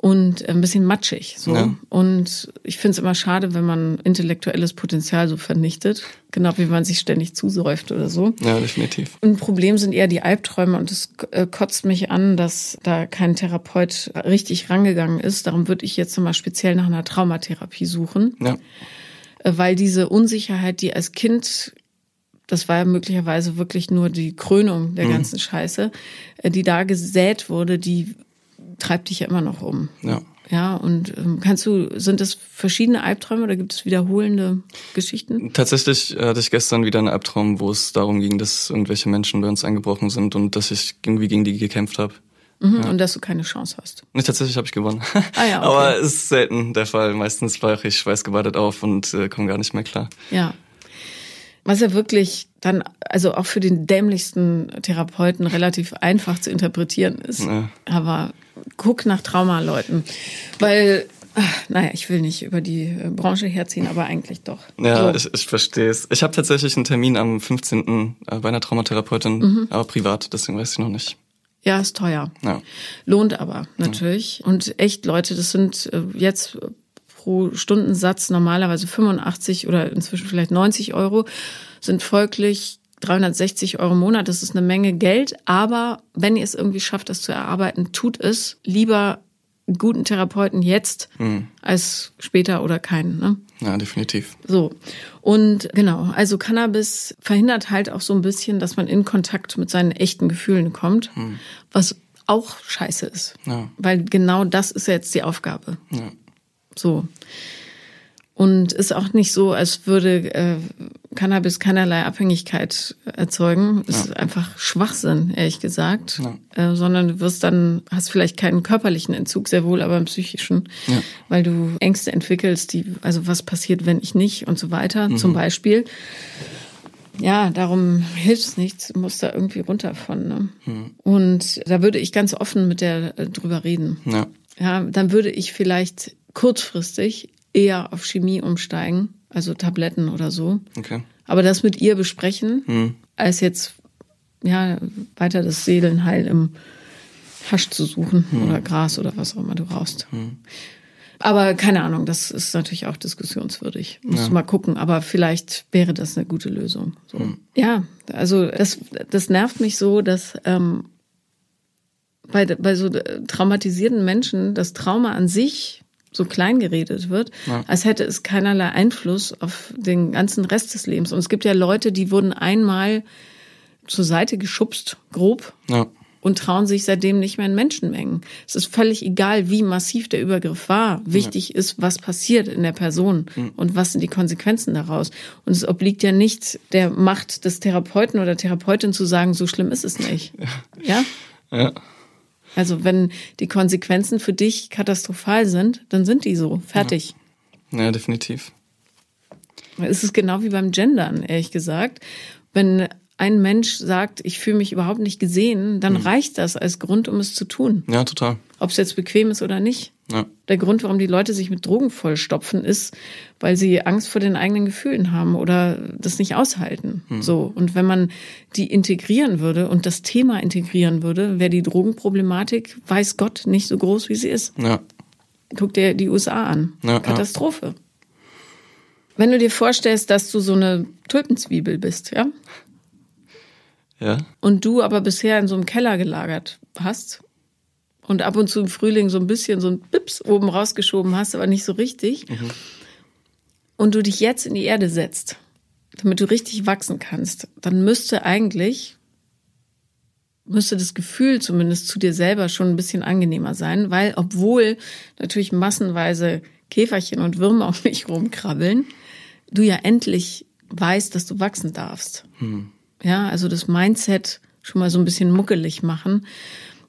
und ein bisschen matschig. So. Ja. Und ich finde es immer schade, wenn man intellektuelles Potenzial so vernichtet. Genau wie man sich ständig zusäuft oder so. Ja, definitiv. Ein Problem sind eher die Albträume und es kotzt mich an, dass da kein Therapeut richtig rangegangen ist. Darum würde ich jetzt nochmal speziell nach einer Traumatherapie suchen. Ja. Weil diese Unsicherheit, die als Kind, das war ja möglicherweise wirklich nur die Krönung der mhm. ganzen Scheiße, die da gesät wurde, die treibt dich ja immer noch um. Ja. Ja, und ähm, kannst du, sind das verschiedene Albträume oder gibt es wiederholende Geschichten? Tatsächlich hatte ich gestern wieder einen Albtraum, wo es darum ging, dass irgendwelche Menschen bei uns eingebrochen sind und dass ich irgendwie gegen die gekämpft habe. Mhm, ja. Und dass du keine Chance hast. Nee, tatsächlich habe ich gewonnen. Ah, ja, okay. Aber es ist selten der Fall. Meistens wache ich schweißgebadet auf und äh, komme gar nicht mehr klar. Ja. Was ja wirklich dann, also auch für den dämlichsten Therapeuten relativ einfach zu interpretieren ist. Ja. Aber guck nach Traumaleuten, weil, ach, naja, ich will nicht über die Branche herziehen, aber eigentlich doch. Ja, so. ich, ich verstehe es. Ich habe tatsächlich einen Termin am fünfzehnten bei einer Traumatherapeutin, mhm. aber privat, deswegen weiß ich noch nicht. Ja, ist teuer. Ja. Lohnt aber natürlich. Ja. Und echt, Leute, das sind jetzt pro Stundensatz normalerweise fünfundachtzig oder inzwischen vielleicht neunzig Euro, sind folglich dreihundertsechzig Euro im Monat, das ist eine Menge Geld, aber wenn ihr es irgendwie schafft, das zu erarbeiten, tut es. Lieber einen guten Therapeuten jetzt mhm. als später oder keinen. Ne? Ja, definitiv. So, und genau, also Cannabis verhindert halt auch so ein bisschen, dass man in Kontakt mit seinen echten Gefühlen kommt, mhm. was auch scheiße ist, ja. weil genau das ist ja jetzt die Aufgabe. Ja. So. Und ist auch nicht so, als würde äh, Cannabis keinerlei Abhängigkeit erzeugen. Ist ja. einfach Schwachsinn, ehrlich gesagt. Ja. Äh, sondern du wirst dann, hast vielleicht keinen körperlichen Entzug, sehr wohl, aber einen psychischen. Ja. Weil du Ängste entwickelst, die, also was passiert, wenn ich nicht und so weiter, mhm. zum Beispiel. Ja, darum hilft es nichts, du musst da irgendwie runter von. Ne? Mhm. Und da würde ich ganz offen mit der äh, drüber reden. Ja. ja, dann würde ich vielleicht kurzfristig eher auf Chemie umsteigen, also Tabletten oder so. Okay. Aber das mit ihr besprechen, hm. als jetzt ja weiter das Seelenheil im Hasch zu suchen hm. oder Gras oder was auch immer du rauchst. Hm. Aber keine Ahnung, das ist natürlich auch diskussionswürdig. Musst ja. du mal gucken. Aber vielleicht wäre das eine gute Lösung. So. Mhm. Ja, also das, das nervt mich so, dass ähm, bei, bei so traumatisierten Menschen das Trauma an sich so klein geredet wird, ja. als hätte es keinerlei Einfluss auf den ganzen Rest des Lebens. Und es gibt ja Leute, die wurden einmal zur Seite geschubst, grob, ja. und trauen sich seitdem nicht mehr in Menschenmengen. Es ist völlig egal, wie massiv der Übergriff war. Wichtig ja. ist, was passiert in der Person mhm. und was sind die Konsequenzen daraus. Und es obliegt ja nicht der Macht des Therapeuten oder Therapeutin zu sagen, so schlimm ist es nicht. Ja? Ja. ja. Also wenn die Konsequenzen für dich katastrophal sind, dann sind die so. Fertig. Ja, ja, definitiv. Es ist genau wie beim Gendern, ehrlich gesagt. Wenn ein Mensch sagt, ich fühle mich überhaupt nicht gesehen, dann mhm. reicht das als Grund, um es zu tun. Ja, total. Ob es jetzt bequem ist oder nicht. Ja. Der Grund, warum die Leute sich mit Drogen vollstopfen, ist, weil sie Angst vor den eigenen Gefühlen haben oder das nicht aushalten. Mhm. So. Und wenn man die integrieren würde und das Thema integrieren würde, wäre die Drogenproblematik, weiß Gott, nicht so groß, wie sie ist. Ja. Guck dir die U S A an. Ja, Katastrophe. Ja. Wenn du dir vorstellst, dass du so eine Tulpenzwiebel bist, ja? Ja. Und du aber bisher in so einem Keller gelagert hast und ab und zu im Frühling so ein bisschen so ein Bips oben rausgeschoben hast, aber nicht so richtig. Mhm. Und du dich jetzt in die Erde setzt, damit du richtig wachsen kannst, dann müsste eigentlich, müsste das Gefühl zumindest zu dir selber schon ein bisschen angenehmer sein, weil obwohl natürlich massenweise Käferchen und Würmer auf mich rumkrabbeln, du ja endlich weißt, dass du wachsen darfst. Mhm. Ja, also das Mindset schon mal so ein bisschen muckelig machen,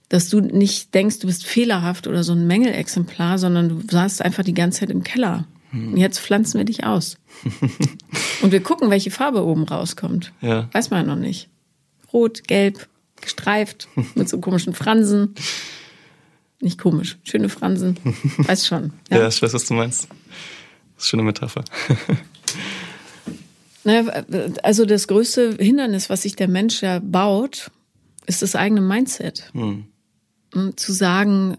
dass du nicht denkst, du bist fehlerhaft oder so ein Mängelexemplar, sondern du saßt einfach die ganze Zeit im Keller. Hm. Und jetzt pflanzen wir dich aus. Und wir gucken, welche Farbe oben rauskommt. Ja. Weiß man noch nicht. Rot, gelb, gestreift, mit so komischen Fransen. Nicht komisch, schöne Fransen. Weiß schon. Ja, ja, ich weiß, was du meinst. Das ist eine schöne Metapher. Also das größte Hindernis, was sich der Mensch ja baut, ist das eigene Mindset. Hm. Zu sagen,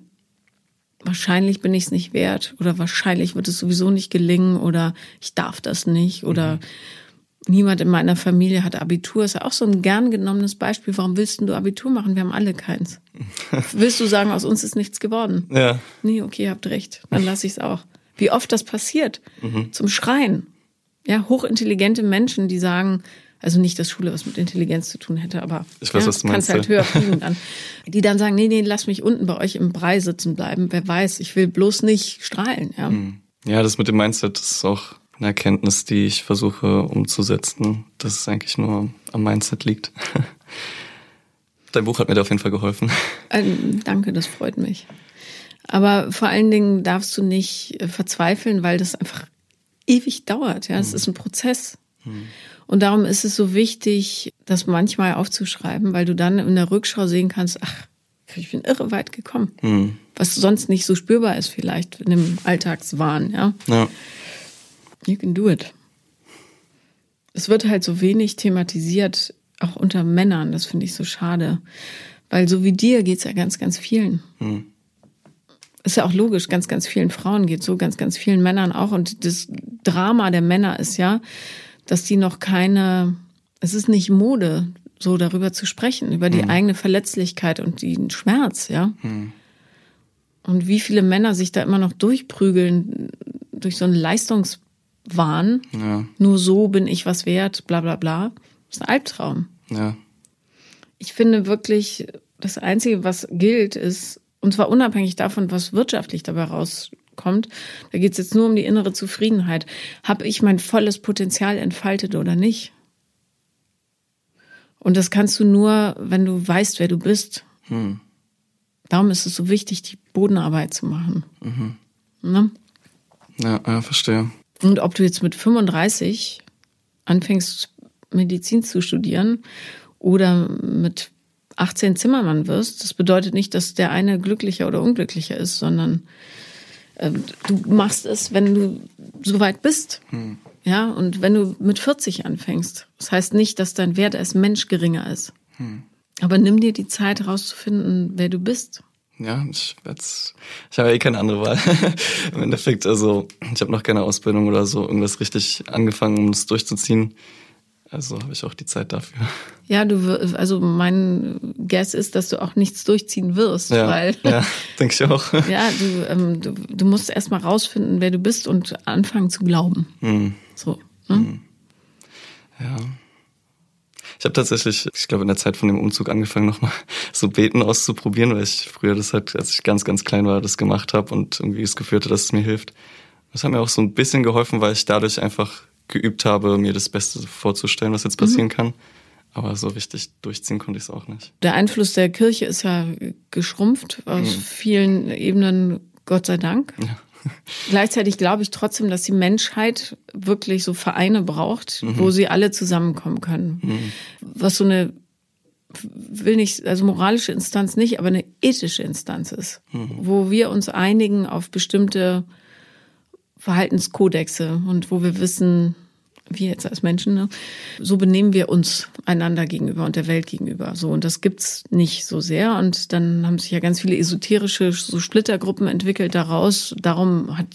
wahrscheinlich bin ich es nicht wert oder wahrscheinlich wird es sowieso nicht gelingen oder ich darf das nicht oder mhm. niemand in meiner Familie hat Abitur. Ist ja auch so ein gern genommenes Beispiel. Warum willst denn du Abitur machen? Wir haben alle keins. Willst du sagen, aus uns ist nichts geworden? Ja. Nee, okay, ihr habt recht. Dann lasse ich es auch. Wie oft das passiert. Mhm. Zum Schreien. Ja, hochintelligente Menschen, die sagen, also nicht, dass Schule was mit Intelligenz zu tun hätte, aber ich weiß, ja, was du meinst, kannst halt höher fliegen dann. Die dann sagen, nee, nee, lass mich unten bei euch im Brei sitzen bleiben. Wer weiß, ich will bloß nicht strahlen. Ja, ja, das mit dem Mindset, das ist auch eine Erkenntnis, die ich versuche umzusetzen, dass es eigentlich nur am Mindset liegt. Dein Buch hat mir da auf jeden Fall geholfen. Ähm, danke, das freut mich. Aber vor allen Dingen darfst du nicht verzweifeln, weil das einfach ewig dauert, ja, es ist ein Prozess. Mhm. Und darum ist es so wichtig, das manchmal aufzuschreiben, weil du dann in der Rückschau sehen kannst, ach, ich bin irre weit gekommen. Mhm. Was sonst nicht so spürbar ist vielleicht in dem Alltagswahn, ja. ja. You can do it. Es wird halt so wenig thematisiert, auch unter Männern, das finde ich so schade. Weil so wie dir geht es ja ganz, ganz vielen. Mhm. Ist ja auch logisch, ganz, ganz vielen Frauen geht so, ganz, ganz vielen Männern auch. Und das Drama der Männer ist ja, dass die noch keine, es ist nicht Mode, so darüber zu sprechen, über die mhm. eigene Verletzlichkeit und den Schmerz, ja. Mhm. Und wie viele Männer sich da immer noch durchprügeln durch so einen Leistungswahn. Ja. Nur so bin ich was wert, bla, bla, bla. Das ist ein Albtraum. Ja. Ich finde wirklich, das Einzige, was gilt, ist, und zwar unabhängig davon, was wirtschaftlich dabei rauskommt. Da geht es jetzt nur um die innere Zufriedenheit. Habe ich mein volles Potenzial entfaltet oder nicht? Und das kannst du nur, wenn du weißt, wer du bist. Hm. Darum ist es so wichtig, die Bodenarbeit zu machen. Mhm. Ne? Ja, ja, verstehe. Und ob du jetzt mit fünfunddreißig anfängst, Medizin zu studieren oder mit achtzehn Zimmermann wirst, das bedeutet nicht, dass der eine glücklicher oder unglücklicher ist, sondern äh, du machst es, wenn du so weit bist. Hm. Ja, und wenn du mit vierzig anfängst. Das heißt nicht, dass dein Wert als Mensch geringer ist. Hm. Aber nimm dir die Zeit, rauszufinden, wer du bist. ja, ich, jetzt, ich habe ja eh keine andere Wahl. Im Endeffekt, also ich habe noch keine Ausbildung oder so, irgendwas richtig angefangen, um es durchzuziehen. Also habe ich auch die Zeit dafür. Ja, du, also mein Guess ist, dass du auch nichts durchziehen wirst, ja, weil ja, denke ich auch. Ja, du, ähm, du, du musst erst mal rausfinden, wer du bist und anfangen zu glauben. Hm. So. Ne? Hm. Ja. Ich habe tatsächlich, ich glaube, in der Zeit von dem Umzug angefangen, nochmal so Beten auszuprobieren, weil ich früher das halt, als ich ganz, ganz klein war, das gemacht habe und irgendwie das Gefühl hatte, dass es mir hilft. Das hat mir auch so ein bisschen geholfen, weil ich dadurch einfach geübt habe, mir das Beste vorzustellen, was jetzt passieren mhm. kann. Aber so richtig durchziehen konnte ich es auch nicht. Der Einfluss der Kirche ist ja geschrumpft auf mhm. vielen Ebenen, Gott sei Dank. Ja. Gleichzeitig glaube ich trotzdem, dass die Menschheit wirklich so Vereine braucht, mhm. wo sie alle zusammenkommen können. Mhm. Was so eine, will nicht, also moralische Instanz nicht, aber eine ethische Instanz ist, mhm. wo wir uns einigen auf bestimmte Verhaltenskodexe und wo wir wissen, wir jetzt als Menschen, ne, so benehmen wir uns einander gegenüber und der Welt gegenüber. So, und das gibt's nicht so sehr. Und dann haben sich ja ganz viele esoterische so Splittergruppen entwickelt daraus. Darum hat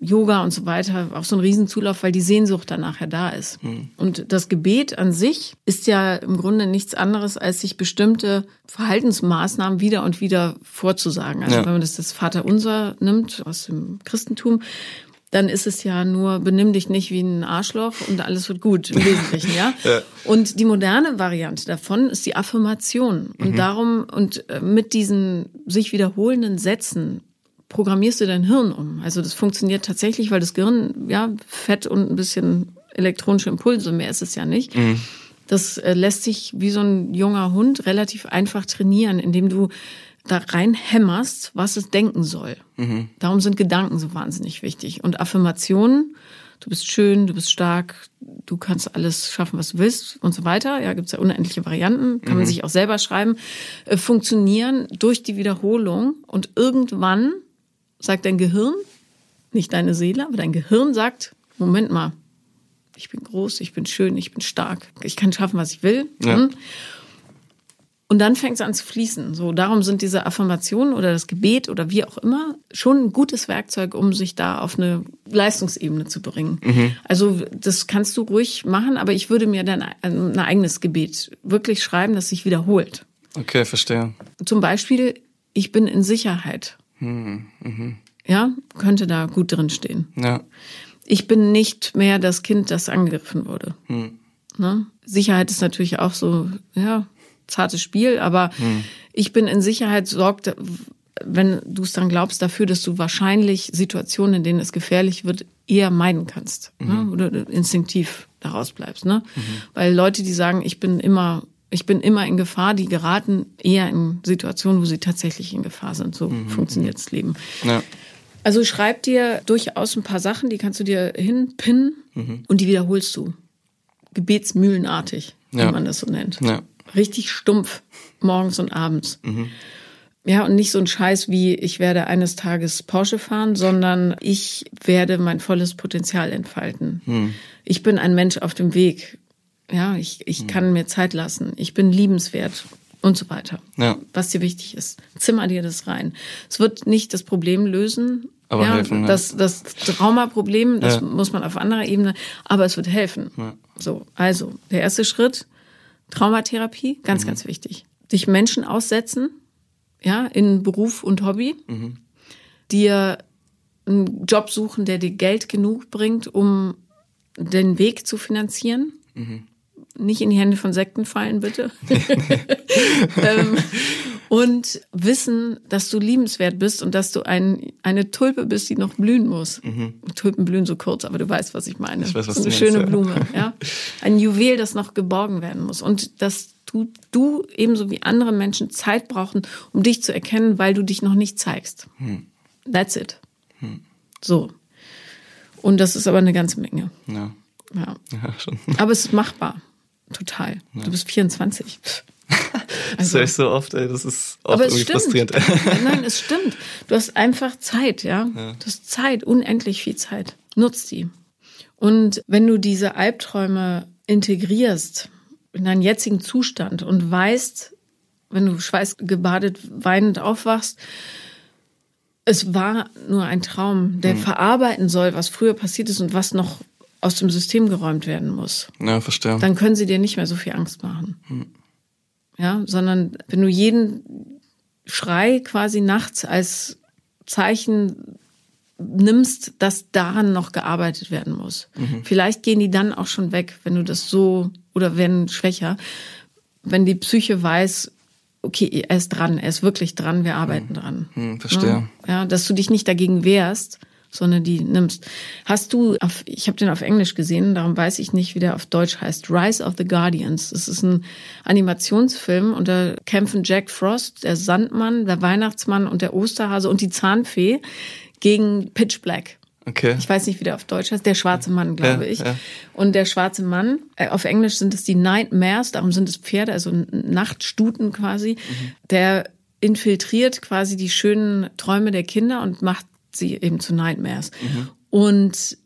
Yoga und so weiter auch so einen Riesenzulauf, weil die Sehnsucht danach ja da ist. Mhm. Und das Gebet an sich ist ja im Grunde nichts anderes, als sich bestimmte Verhaltensmaßnahmen wieder und wieder vorzusagen. Also ja. wenn man das, das Vaterunser nimmt aus dem Christentum, dann ist es ja nur, benimm dich nicht wie ein Arschloch und alles wird gut, im Wesentlichen, ja? ja. Und die moderne Variante davon ist die Affirmation. Und mhm. darum, und mit diesen sich wiederholenden Sätzen programmierst du dein Hirn um. Also das funktioniert tatsächlich, weil das Gehirn, ja, Fett und ein bisschen elektronische Impulse, mehr ist es ja nicht. Mhm. Das lässt sich wie so ein junger Hund relativ einfach trainieren, indem du da reinhämmerst, was es denken soll. Mhm. Darum sind Gedanken so wahnsinnig wichtig. Und Affirmationen, du bist schön, du bist stark, du kannst alles schaffen, was du willst und so weiter. Ja, gibt's ja unendliche Varianten, kann mhm. man sich auch selber schreiben. Äh, funktionieren durch die Wiederholung und irgendwann sagt dein Gehirn, nicht deine Seele, aber dein Gehirn sagt, Moment mal, ich bin groß, ich bin schön, ich bin stark, ich kann schaffen, was ich will. Ja. Hm. Und dann fängt es an zu fließen. So, darum sind diese Affirmationen oder das Gebet oder wie auch immer schon ein gutes Werkzeug, um sich da auf eine Leistungsebene zu bringen. Mhm. Also das kannst du ruhig machen, aber ich würde mir dann ein eigenes Gebet wirklich schreiben, das sich wiederholt. Okay, verstehe. Zum Beispiel, ich bin in Sicherheit. Mhm. Mhm. Ja, könnte da gut drin stehen. Ja. Ich bin nicht mehr das Kind, das angegriffen wurde. Mhm. Ne? Sicherheit ist natürlich auch so, ja, zartes Spiel, aber hm. ich bin in Sicherheit sorgt, wenn du es dann glaubst, dafür, dass du wahrscheinlich Situationen, in denen es gefährlich wird, eher meiden kannst. Mhm. Ne? Oder instinktiv daraus bleibst. Ne? Mhm. Weil Leute, die sagen, ich bin immer, ich bin immer in Gefahr, die geraten eher in Situationen, wo sie tatsächlich in Gefahr sind. So mhm. funktioniert das Leben. Ja. Also schreib dir durchaus ein paar Sachen, die kannst du dir hinpinnen mhm. und die wiederholst du. Gebetsmühlenartig, ja. wie man das so nennt. Ja. Richtig stumpf, morgens und abends. Mhm. Ja, und nicht so ein Scheiß wie, ich werde eines Tages Porsche fahren, sondern ich werde mein volles Potenzial entfalten. Mhm. Ich bin ein Mensch auf dem Weg. Ja, ich, ich mhm. kann mir Zeit lassen. Ich bin liebenswert und so weiter. Ja. Was dir wichtig ist. Zimmer dir das rein. Es wird nicht das Problem lösen. Aber ja, helfen. Ja. Das, das Traumaproblem, das ja. muss man auf anderer Ebene. Aber es wird helfen. Ja. So, also, der erste Schritt. Traumatherapie, ganz, mhm. ganz wichtig. Dich Menschen aussetzen, ja, in Beruf und Hobby. Mhm. Dir einen Job suchen, der dir Geld genug bringt, um den Weg zu finanzieren. Mhm. Nicht in die Hände von Sekten fallen, bitte. ähm, und wissen, dass du liebenswert bist und dass du ein, eine Tulpe bist, die noch blühen muss. Mhm. Tulpen blühen so kurz, aber du weißt, was ich meine. Ich weiß, was so eine du schöne meinst, Blume. Ja. Ja? Ein Juwel, das noch geborgen werden muss. Und dass du, du ebenso wie andere Menschen Zeit brauchen, um dich zu erkennen, weil du dich noch nicht zeigst. Hm. That's it. Hm. So. Und das ist aber eine ganze Menge. Ja. Ja. Ja, schon. Aber es ist machbar. Total. Ja. Du bist vierundzwanzig. Also, das höre ich so oft, ey, das ist auch irgendwie stimmt. frustrierend. Nein, es stimmt. Du hast einfach Zeit, ja? ja. Du hast Zeit, unendlich viel Zeit. Nutz die. Und wenn du diese Albträume integrierst in deinen jetzigen Zustand und weißt, wenn du schweißgebadet weinend aufwachst. Es war nur ein Traum, der mhm. verarbeiten soll, was früher passiert ist und was noch aus dem System geräumt werden muss. Ja, verstehe. Dann können sie dir nicht mehr so viel Angst machen. Mhm. Ja, sondern wenn du jeden Schrei quasi nachts als Zeichen nimmst, dass daran noch gearbeitet werden muss. Mhm. Vielleicht gehen die dann auch schon weg, wenn du das so, oder werden schwächer, wenn die Psyche weiß, okay, er ist dran, er ist wirklich dran, wir arbeiten mhm. dran. Mhm, verstehe. Ja, dass du dich nicht dagegen wehrst, sondern die nimmst. Hast du, auf, ich habe den auf Englisch gesehen, darum weiß ich nicht, wie der auf Deutsch heißt, Rise of the Guardians. Das ist ein Animationsfilm und da kämpfen Jack Frost, der Sandmann, der Weihnachtsmann und der Osterhase und die Zahnfee gegen Pitch Black. Okay. Ich weiß nicht, wie der auf Deutsch heißt. Der schwarze Mann, glaube ja, ich. Ja. Und der schwarze Mann, auf Englisch sind es die Nightmares, darum sind es Pferde, also Nachtstuten quasi. Mhm. Der infiltriert quasi die schönen Träume der Kinder und macht sie eben zu Nightmares. Mhm. Und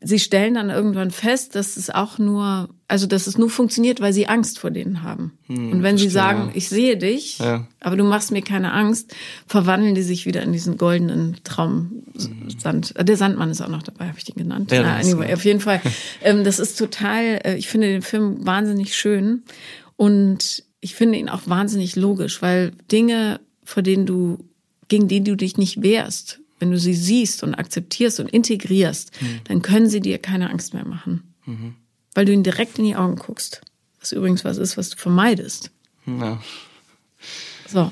sie stellen dann irgendwann fest, dass es auch nur, also dass es nur funktioniert, weil sie Angst vor denen haben. Hm, und wenn verstehe, sie sagen, ja. ich sehe dich, ja. aber du machst mir keine Angst, verwandeln die sich wieder in diesen goldenen Traumsand. Mhm. Der Sandmann ist auch noch dabei, habe ich den genannt. Ja, Na, anyway, auf jeden Fall. ähm, das ist total, äh, ich finde den Film wahnsinnig schön und ich finde ihn auch wahnsinnig logisch, weil Dinge, vor denen du, gegen die du dich nicht wehrst, wenn du sie siehst und akzeptierst und integrierst, mhm. dann können sie dir keine Angst mehr machen. Mhm. Weil du ihnen direkt in die Augen guckst. Was übrigens was ist, was du vermeidest. Ja. So,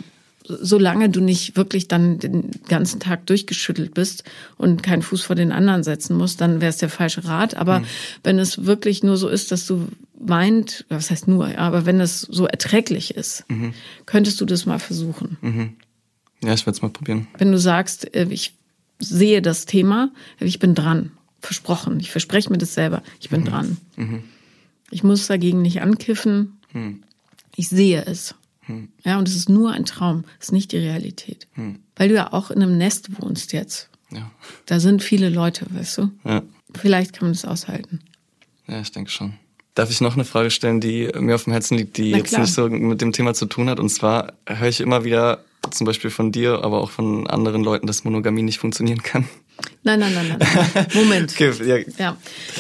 solange du nicht wirklich dann den ganzen Tag durchgeschüttelt bist und keinen Fuß vor den anderen setzen musst, dann wäre es der falsche Rat. Aber mhm. wenn es wirklich nur so ist, dass du weinst, was heißt nur, ja, aber wenn es so erträglich ist, mhm. könntest du das mal versuchen. Mhm. Ja, ich werde es mal probieren. Wenn du sagst, ich sehe das Thema, ich bin dran. Versprochen. Ich verspreche mir das selber. Ich bin mhm. dran. Mhm. Ich muss dagegen nicht ankiffen. Mhm. Ich sehe es. Mhm. Ja, und es ist nur ein Traum. Es ist nicht die Realität. Mhm. Weil du ja auch in einem Nest wohnst jetzt. Ja. Da sind viele Leute, weißt du? Ja. Vielleicht kann man das aushalten. Ja, ich denke schon. Darf ich noch eine Frage stellen, die mir auf dem Herzen liegt, die jetzt nicht so mit dem Thema zu tun hat? Und zwar höre ich immer wieder zum Beispiel von dir, aber auch von anderen Leuten, dass Monogamie nicht funktionieren kann. Nein, nein, nein, nein. nein. Moment. Okay, ja. Ja.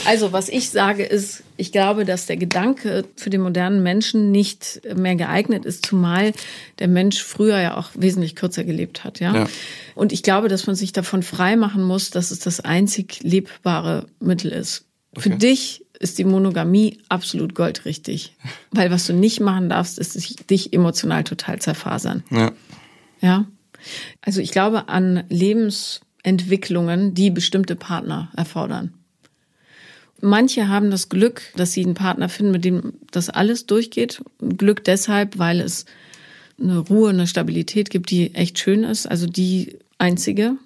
Also, was ich sage ist, ich glaube, dass der Gedanke für den modernen Menschen nicht mehr geeignet ist, zumal der Mensch früher ja auch wesentlich kürzer gelebt hat. Ja? Ja. Und ich glaube, dass man sich davon frei machen muss, dass es das einzig lebbare Mittel ist. Okay. Für dich ist die Monogamie absolut goldrichtig. Weil was du nicht machen darfst, ist dich emotional total zerfasern. Ja. Ja. Also ich glaube an Lebensentwicklungen, die bestimmte Partner erfordern. Manche haben das Glück, dass sie einen Partner finden, mit dem das alles durchgeht. Glück deshalb, weil es eine Ruhe, eine Stabilität gibt, die echt schön ist. Also die einzige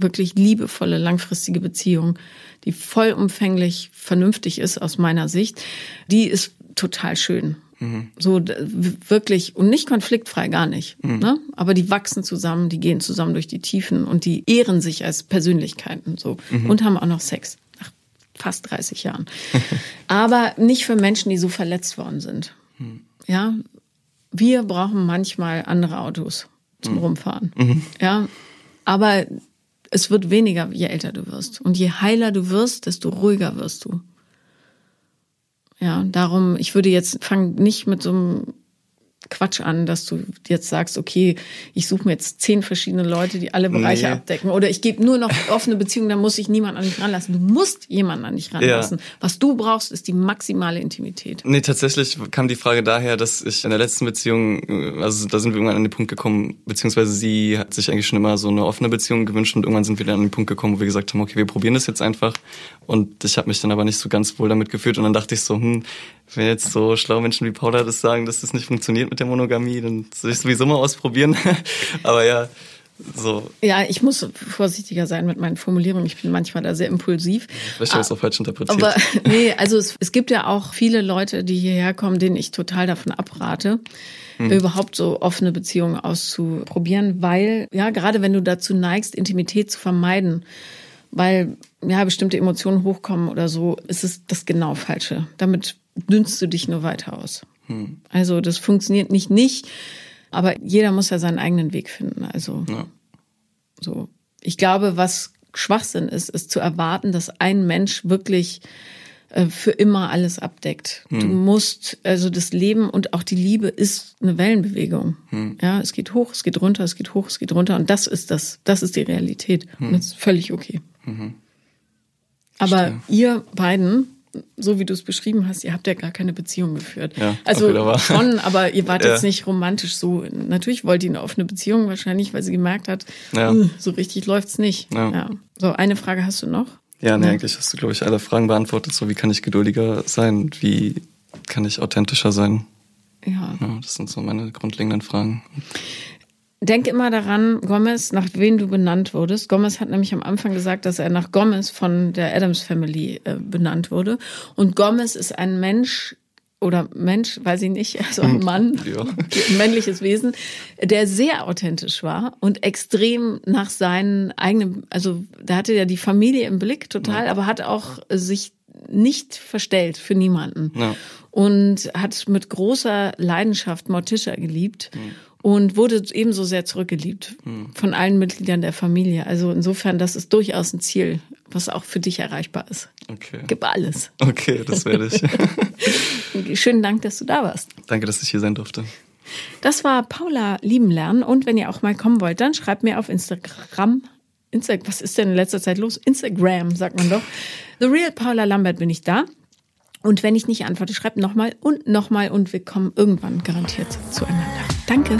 wirklich liebevolle, langfristige Beziehung, die vollumfänglich vernünftig ist aus meiner Sicht, die ist total schön. Mhm. So wirklich und nicht konfliktfrei, gar nicht. Mhm. Ne? Aber die wachsen zusammen, die gehen zusammen durch die Tiefen und die ehren sich als Persönlichkeiten so mhm. und haben auch noch Sex nach fast dreißig Jahren. Aber nicht für Menschen, die so verletzt worden sind. Mhm. Ja, wir brauchen manchmal andere Autos zum mhm. Rumfahren. Mhm. Ja, aber es wird weniger, je älter du wirst. Und je heiler du wirst, desto ruhiger wirst du. Ja, darum, ich würde jetzt, fang nicht mit so einem Quatsch an, dass du jetzt sagst, okay, ich suche mir jetzt zehn verschiedene Leute, die alle Bereiche nee. abdecken. Oder ich gebe nur noch offene Beziehungen, dann muss ich niemanden an dich ranlassen. Du musst jemanden an dich ranlassen. Ja. Was du brauchst, ist die maximale Intimität. Nee, tatsächlich kam die Frage daher, dass ich in der letzten Beziehung, also da sind wir irgendwann an den Punkt gekommen, beziehungsweise sie hat sich eigentlich schon immer so eine offene Beziehung gewünscht und irgendwann sind wir dann an den Punkt gekommen, wo wir gesagt haben, okay, wir probieren das jetzt einfach. Und ich habe mich dann aber nicht so ganz wohl damit gefühlt und dann dachte ich so, hm, wenn jetzt so schlaue Menschen wie Paula das sagen, dass das nicht funktioniert mit der Monogamie, dann soll ich es sowieso mal ausprobieren. Aber ja, so. Ja, ich muss vorsichtiger sein mit meinen Formulierungen. Ich bin manchmal da sehr impulsiv. Vielleicht habe ich es auch falsch interpretiert. Aber nee, also es, es gibt ja auch viele Leute, die hierher kommen, denen ich total davon abrate, hm. überhaupt so offene Beziehungen auszuprobieren, weil, ja, gerade wenn du dazu neigst, Intimität zu vermeiden, weil ja bestimmte Emotionen hochkommen oder so, ist es das genau Falsche. Damit dünnst du dich nur weiter aus. Hm. Also das funktioniert nicht nicht, Aber jeder muss ja seinen eigenen Weg finden. Also ja. so. Ich glaube, was Schwachsinn ist, ist zu erwarten, dass ein Mensch wirklich äh, für immer alles abdeckt. Hm. Du musst, also das Leben und auch die Liebe ist eine Wellenbewegung. Hm. Ja, es geht hoch, es geht runter, es geht hoch, es geht runter. Und das ist das, das ist die Realität. Hm. Und das ist völlig okay. Mhm. Aber ihr beiden, so wie du es beschrieben hast, ihr habt ja gar keine Beziehung geführt. Ja, also schon, aber ihr wart ja. jetzt nicht romantisch so. Natürlich wollte die eine offene Beziehung wahrscheinlich, weil sie gemerkt hat, ja. so richtig läuft's nicht. Ja. Ja. So, eine Frage hast du noch? Ja, nee, ja. eigentlich hast du, glaube ich, alle Fragen beantwortet. So, wie kann ich geduldiger sein? Wie kann ich authentischer sein? Ja. ja das sind so meine grundlegenden Fragen. Denk immer daran, Gomes, nach wem du benannt wurdest. Gomes hat nämlich am Anfang gesagt, dass er nach Gomes von der Adams Family äh, benannt wurde. Und Gomes ist ein Mensch oder Mensch, weiß ich nicht, also ein Mann, ja. ein männliches Wesen, der sehr authentisch war und extrem nach seinen eigenen, also der hatte ja die Familie im Blick total, ja. aber hat auch sich nicht verstellt für niemanden. Ja. Und hat mit großer Leidenschaft Morticia geliebt. Ja. Und wurde ebenso sehr zurückgeliebt hm. von allen Mitgliedern der Familie. Also insofern, das ist durchaus ein Ziel, was auch für dich erreichbar ist. Okay. Gib alles. Okay, das werde ich. Schönen Dank, dass du da warst. Danke, dass ich hier sein durfte. Das war Paula lieben lernen. Und wenn ihr auch mal kommen wollt, dann schreibt mir auf Instagram. Insta- was ist denn in letzter Zeit los? Instagram, sagt man doch. The Real Paula Lambert bin ich da. Und wenn ich nicht antworte, schreibt nochmal und nochmal und wir kommen irgendwann garantiert zueinander. Danke.